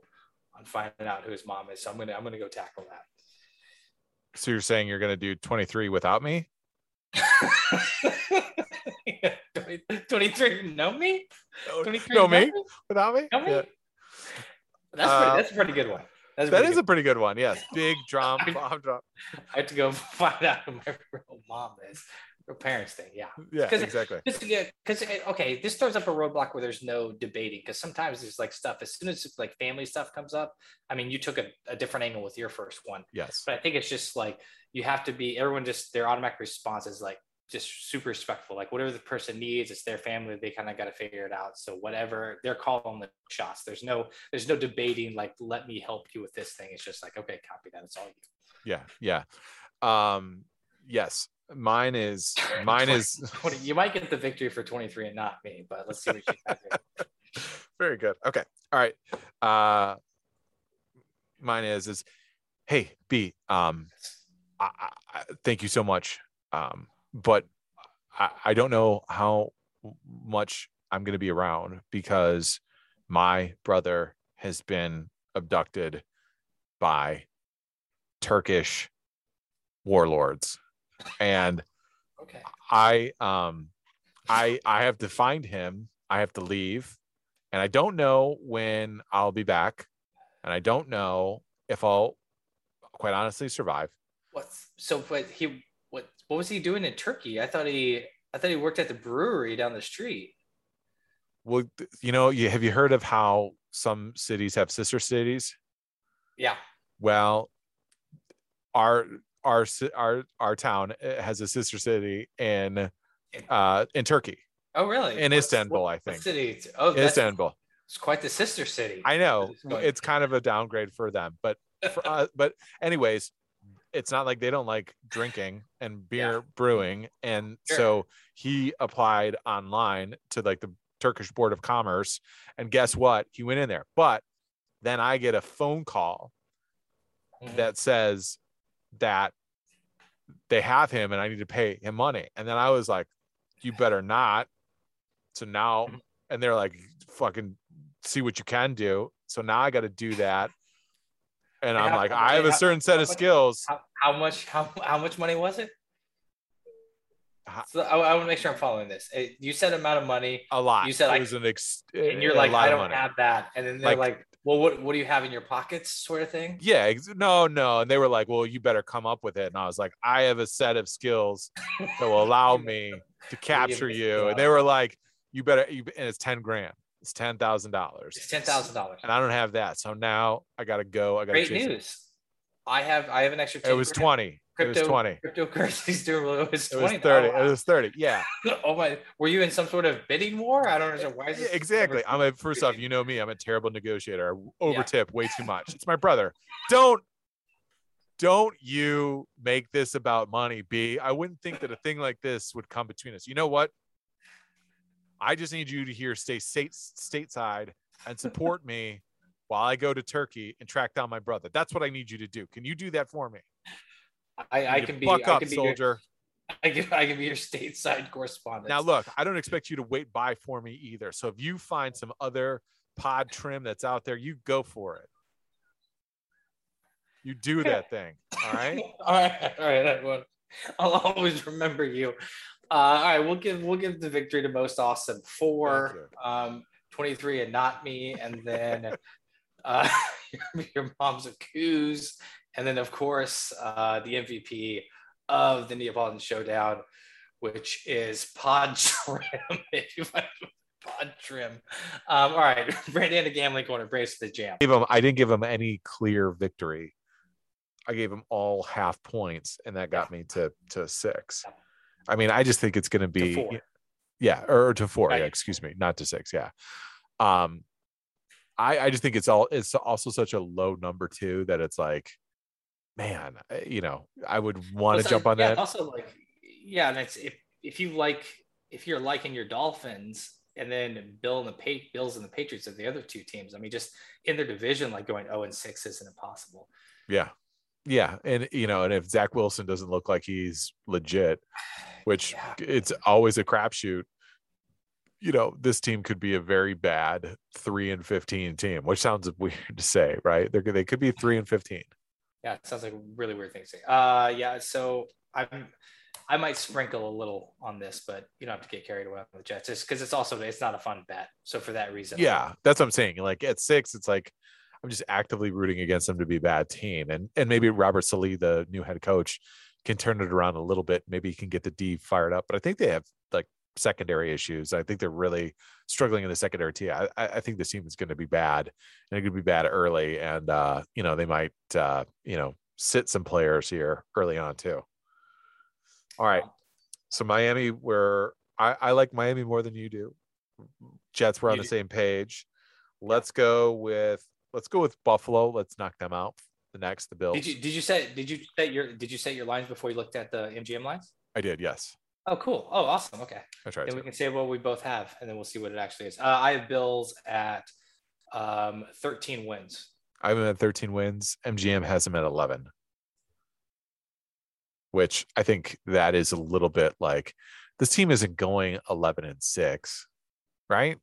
on finding out who his mom is. So I'm gonna go tackle that. So you're saying you're gonna do 23 without me? 23 know me? 23 know me? Without me? Know me? Yeah. That's a pretty good one. That is a pretty good one. Yes. Big drama. I have to go find out who my real mom is. Her parents thing. Yeah. Yeah, exactly. Because, okay, this throws up a roadblock where there's no debating. Because sometimes there's like stuff, as soon as like family stuff comes up, I mean, you took a different angle with your first one. Yes. But I think it's just like, you have to be, everyone just, their automatic response is like, just super respectful. Like whatever the person needs, it's their family. They kind of got to figure it out. So whatever, they're calling the shots. There's no debating. Like, let me help you with this thing. It's just like, okay, copy that. It's all you. Yeah. Yes. Mine is. You might get the victory for 23 and not me, but let's see what you can do. Very good. Okay. All right. Mine is hey, B, I thank you so much. But I don't know how much I'm going to be around because my brother has been abducted by Turkish warlords. And okay. I have to find him. I have to leave. And I don't know when I'll be back. And I don't know if I'll quite honestly survive. What was he doing in Turkey? I thought he worked at the brewery down the street. Well, you know, have you heard of how some cities have sister cities? Yeah. Well, our town has a sister city in Turkey. Oh, really? In Istanbul, I think. City? Oh, Istanbul. It's quite the sister city. I know. It's kind of a downgrade for them, but for us. But anyways. It's not like they don't like drinking and beer brewing. And so he applied online to like the Turkish Board of Commerce. And guess what? He went in there. But then I get a phone call that says that they have him and I need to pay him money. And then I was like, you better not. So now And they're like, fucking see what you can do. So now I got to do that. And I'm like, I have a certain set of skills. How much money was it? So I want to make sure I'm following this. You said amount of money. A lot. You said like, and you're like, I don't have that. And then they're like, well, what do you have in your pockets, sort of thing? Yeah, no. And they were like, well, you better come up with it. And I was like, I have a set of skills that will allow me to capture you. And they were like, you better. And it's $10,000. It's $10,000. It's $10,000. And I don't have that. So now I gotta go. I got great news. It. I have an extra. $10,000. It was 20. Cryptocurrencies doing really. It was 30. Wow. It was 30. Yeah. Oh my! Were you in some sort of bidding war? I don't understand why. Is this exactly. First off, you know me. I'm a terrible negotiator. I overtip way too much. It's my brother. Don't you make this about money, B? I wouldn't think that a thing like this would come between us. You know what? I just need you to stay stateside and support me while I go to Turkey and track down my brother. That's what I need you to do. Can you do that for me? I can be soldier. I can be your stateside correspondent. Now look, I don't expect you to wait by for me either. So if you find some other pod trim that's out there, you go for it. You do that thing. All right. All right. I'll always remember you. All right, we'll give the victory to Most Awesome 4, 23 and Not Me, and then your mom's a coos. And then, of course, the MVP of the Neapolitan Showdown, which is Pod Trim. If you want Pod Trim. All right, Brandon, the Gambling Corner, Brace the Jam. I didn't give him any clear victory. I gave him all half points, and that got me to 6. I mean, I just think it's going to be – 4. Yeah, or to 4. Right. Yeah, excuse me, not to 6, yeah. I just think it's also such a low number, too, that it's like – man, I would want to jump on that. Also, and it's if you're liking your Dolphins and then Bills and the Patriots are the other two teams. I mean, just in their division, like going 0-6 isn't impossible. Yeah, yeah, and and if Zach Wilson doesn't look like he's legit, which it's always a crapshoot. This team could be a very bad 3-15 team, which sounds weird to say, right? They could be 3-15. Yeah, it sounds like a really weird thing to say. So I might sprinkle a little on this, but you don't have to get carried away with the Jets, just because it's not a fun bet. So for that reason, yeah, that's what I'm saying. Like at 6, it's like I'm just actively rooting against them to be a bad team, and maybe Robert Saleh, the new head coach, can turn it around a little bit. Maybe he can get the D fired up, but I think they have like secondary issues. I think they're really struggling in the secondary too. I think this team is going to be bad, and it could be bad early, and they might sit some players here early on too. All right, so Miami, where I like Miami more than you do. Jets were on the same page. Let's go with Buffalo. Let's knock them out. The Bills. Did you set your lines before you looked at the MGM lines? I did, yes. Oh, cool. Oh, awesome. Okay. That's right. Then we can say what we both have, and then we'll see what it actually is. I have Bills at 13 wins. I have them at 13 wins. MGM has them at 11, which I think that is a little bit like this team isn't going 11-6, right?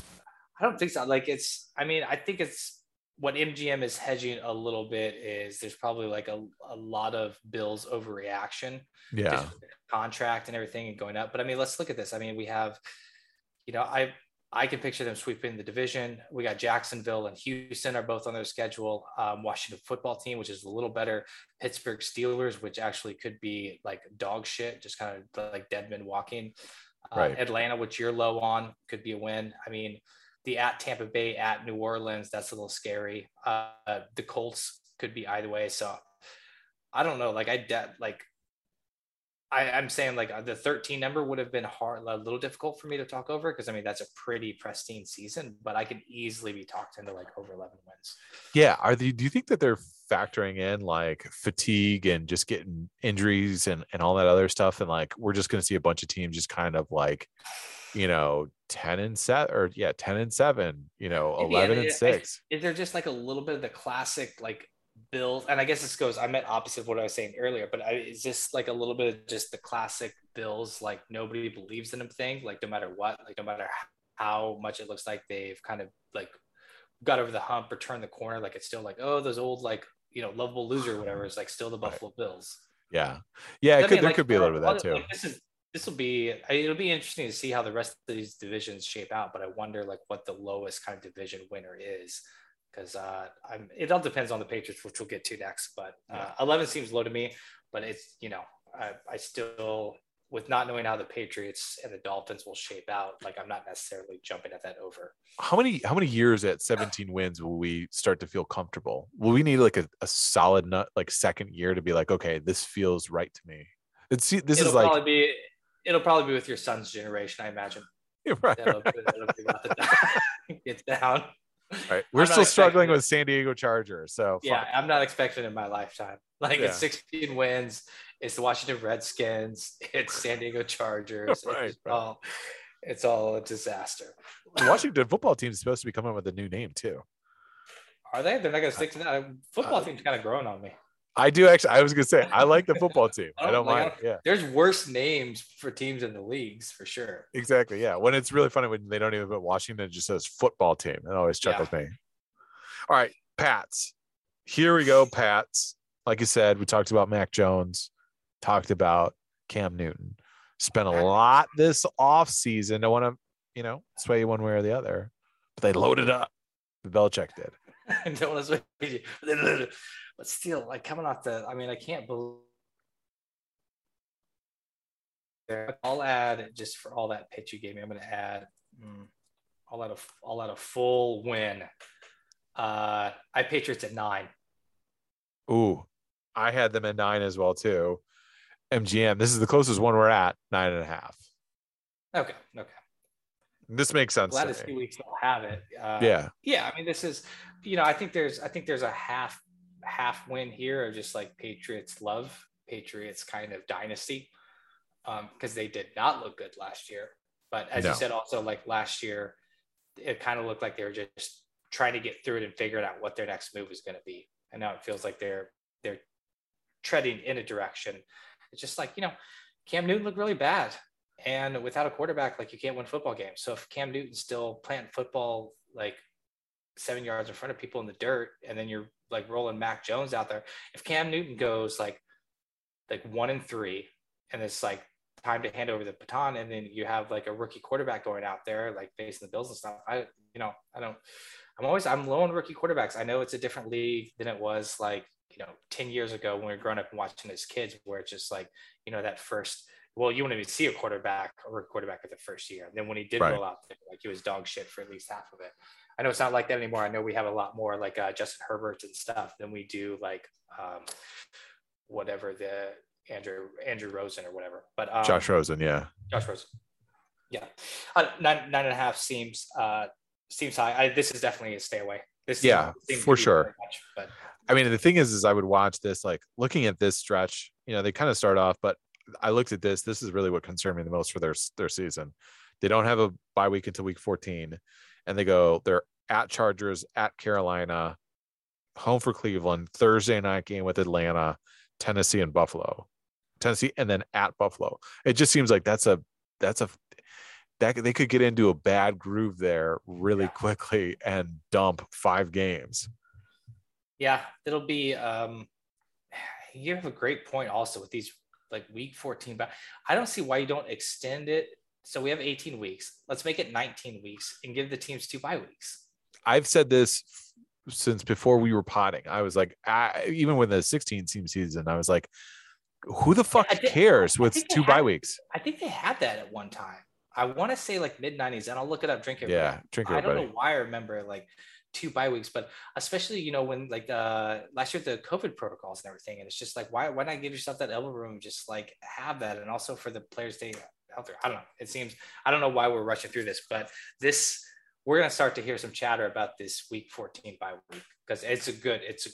I don't think so. I think it's what MGM is hedging a little bit is there's probably like a lot of Bills overreaction. Yeah. Contract and everything and going up. But let's look at this. We have, I can picture them sweeping the division. We got Jacksonville and Houston are both on their schedule. Washington football team, which is a little better. Pittsburgh Steelers, which actually could be like dog shit, just kind of like dead men walking. Right. Atlanta, which you're low on, could be a win. The at Tampa Bay, at New Orleans, that's a little scary. The Colts could be either way. So I don't know. I'm saying the 13 number would have been hard, a little difficult for me to talk over because that's a pretty pristine season, but I could easily be talked into like over 11 wins. Yeah. Do you think that they're factoring in like fatigue and just getting injuries and all that other stuff? And like, we're just going to see a bunch of teams just kind of like, 10-7 or 10-7, 11-6. Is there just like a little bit of the classic, like Bills? And I guess this goes, I meant opposite of what I was saying earlier, but is this like a little bit of just the classic Bills? Like nobody believes in them thing, like no matter what, like no matter how much it looks like they've kind of like got over the hump or turned the corner. Like it's still like, oh, those old, like, you know, lovable loser or whatever is like still the Buffalo Bills. Yeah. Yeah. There could be a little bit of that too. Like, it'll be interesting to see how the rest of these divisions shape out, but I wonder like what the lowest kind of division winner is. Because it all depends on the Patriots, which we'll get to next. But 11 seems low to me, but it's, you know, I still, with not knowing how the Patriots and the Dolphins will shape out, like I'm not necessarily jumping at that over. How many years at 17 wins will we start to feel comfortable? Will we need like a solid nut, like second year to be like, okay, this feels right to me? It'll probably be with your son's generation, I imagine. You're right. That'll be about the get down. All right, we're still struggling with San Diego Chargers, so yeah, fine. I'm not expecting it in my lifetime. Like it's 16 wins, it's the Washington Redskins, it's San Diego Chargers. It's all a disaster. The Washington football team is supposed to be coming up with a new name too. Are they? They're not going to stick to that. Football team's kind of growing on me. I do actually. I was going to say I like the football team. I don't mind. Yeah, there's worse names for teams in the leagues for sure. Exactly. Yeah, when it's really funny when they don't even put Washington, it just says football team. It always chuckles me. All right, Pats. Here we go, Pats. Like you said, we talked about Mac Jones, talked about Cam Newton. Spent a lot this offseason. I want to, sway you one way or the other. But they loaded up. Belichick did. I don't want to sway you. But still, like coming off the, I mean, I can't believe. I'll add just for all that pitch you gave me. I'm going to add all out of full win. I Patriots at 9. Ooh, I had them at 9 as well too. MGM. This is the closest one we're at, 9.5. Okay. This makes sense. Glad to see we still have it. Yeah. I mean, this is, I think there's a half win here of just like Patriots kind of dynasty, because they did not look good last year, but as you said, also like last year it kind of looked like they were just trying to get through it and figuring out what their next move was going to be, and now it feels like they're treading in a direction. It's just like, Cam Newton looked really bad, and without a quarterback, like you can't win football games. So if Cam Newton's still planting football like 7 yards in front of people in the dirt, and then you're like rolling Mac Jones out there. If Cam Newton goes like 1-3, and it's like time to hand over the baton, and then you have like a rookie quarterback going out there, like facing the Bills and stuff. I'm low on rookie quarterbacks. I know it's a different league than it was 10 years ago when we were growing up and watching as kids, where it's just like, that first, well, you wouldn't even see a quarterback at the first year. And then when he did roll out there, like he was dog shit for at least half of it. I know it's not like that anymore. I know we have a lot more like Justin Herbert and stuff than we do like whatever the Andrew Rosen or whatever. But Josh Rosen, yeah. Josh Rosen, yeah. 9.5 seems high. This is definitely a stay away. This seems for sure. Much, but I mean, the thing is I would watch this like looking at this stretch. They kind of start off, but I looked at this. This is really what concerned me the most for their season. They don't have a bye week until week 14. And they're at Chargers, at Carolina, home for Cleveland, Thursday night game with Atlanta, Tennessee and Buffalo. Tennessee and then at Buffalo. It just seems like that they could get into a bad groove there really quickly and dump 5 games. Yeah, it'll be you have a great point also with these like week 14, but I don't see why you don't extend it. So we have 18 weeks. Let's make it 19 weeks and give the teams 2 bye weeks. I've said this since before we were potting. I was like, even with the 16-team season, I was like, who the fuck cares with 2 bye weeks? I think they had that at one time. I want to say like mid-90s, and I'll look it up. I don't know why I remember like 2 bye weeks, but especially, when like last year, the COVID protocols and everything, and it's just like, why not give yourself that elbow room, just like have that? And also for the players, they – there. I don't know. It seems, I don't know why we're rushing through this, but we're going to start to hear some chatter about this week 14 bye week, because it's a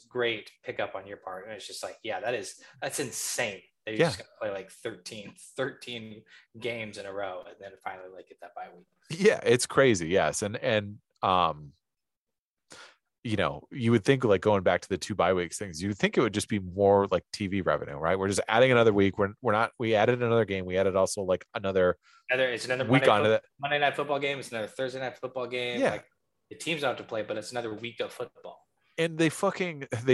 great pickup on your part. And it's just like, that's insane. That you're just going to play like 13 games in a row and then finally like get that bye week. Yeah. It's crazy. Yes. And you know, you would think, like, going back to the 2 bye weeks things, you would think it would just be more like TV revenue, right? We're just adding another week. We added another game. We added also like another week on that Monday night football game. It's another Thursday night football game. Yeah. Like, the teams don't have to play, but it's another week of football. And they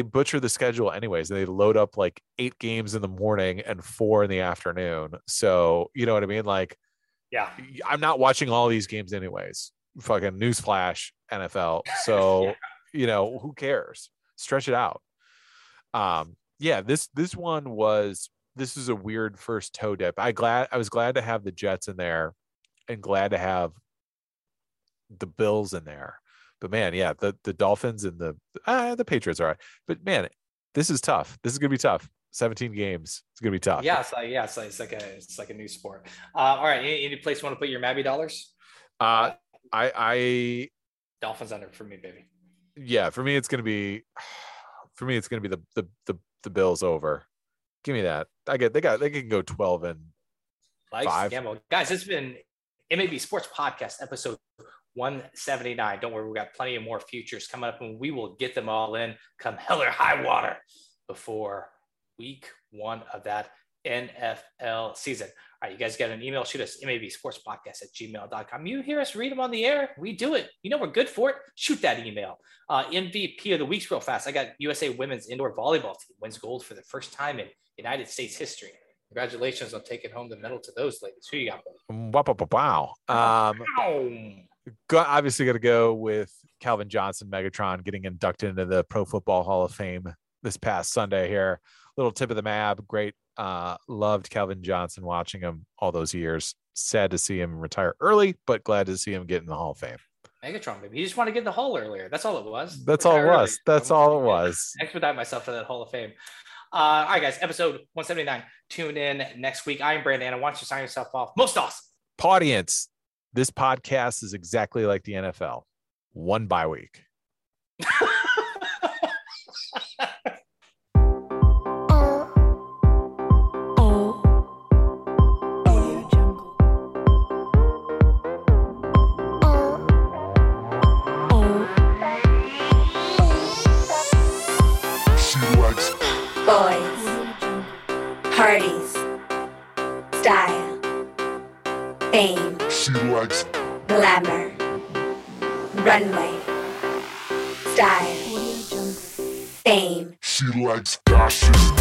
butcher the schedule anyways. They load up like 8 games in the morning and 4 in the afternoon. So, you know what I mean? Like, yeah, I'm not watching all these games anyways. Fucking newsflash, NFL. So, yeah. You know, who cares? Stretch it out. Yeah, this is a weird first toe dip. I was glad to have the Jets in there and glad to have the Bills in there. But man, yeah, the Dolphins and the Patriots are right. But man, this is tough. This is gonna be tough. 17 games. It's gonna be tough. Yeah, it's like a new sport. All right, any place you want to put your Mabby dollars? I Dolphins under for me, baby. Yeah, for me it's gonna be the Bills over. Give me that. They can go 12 and 5. Guys, it's been MAB Sports Podcast episode 179. Don't worry, we've got plenty of more futures coming up, and we will get them all in come hell or high water before week 1 of that NFL season. All right, you guys got an email, shoot us mabsportspodcast@gmail.com. You hear us read them on the air, we do it. You know we're good for it. Shoot that email. MVP of the week's real fast. I got USA women's indoor volleyball team wins gold for the first time in United States history. Congratulations on taking home the medal to those ladies. Who you got? Obviously got to go with Calvin Johnson, Megatron, getting inducted into the Pro Football Hall of Fame this past Sunday here. Little tip of the mab. Great. Loved Calvin Johnson, watching him all those years. Sad to see him retire early, but glad to see him get in the Hall of Fame. Megatron, baby. He just wanted to get in the hall earlier. That's all it was. That's all it was. Expedite myself to that Hall of Fame. All right, guys. Episode 179. Tune in next week. I am Brandon. I want you to sign yourself off. Most awesome. Audience. This podcast is exactly like the NFL. 1 bye week. Boys, parties, style, fame. She likes glamour, runway, style, fame. She likes gossip.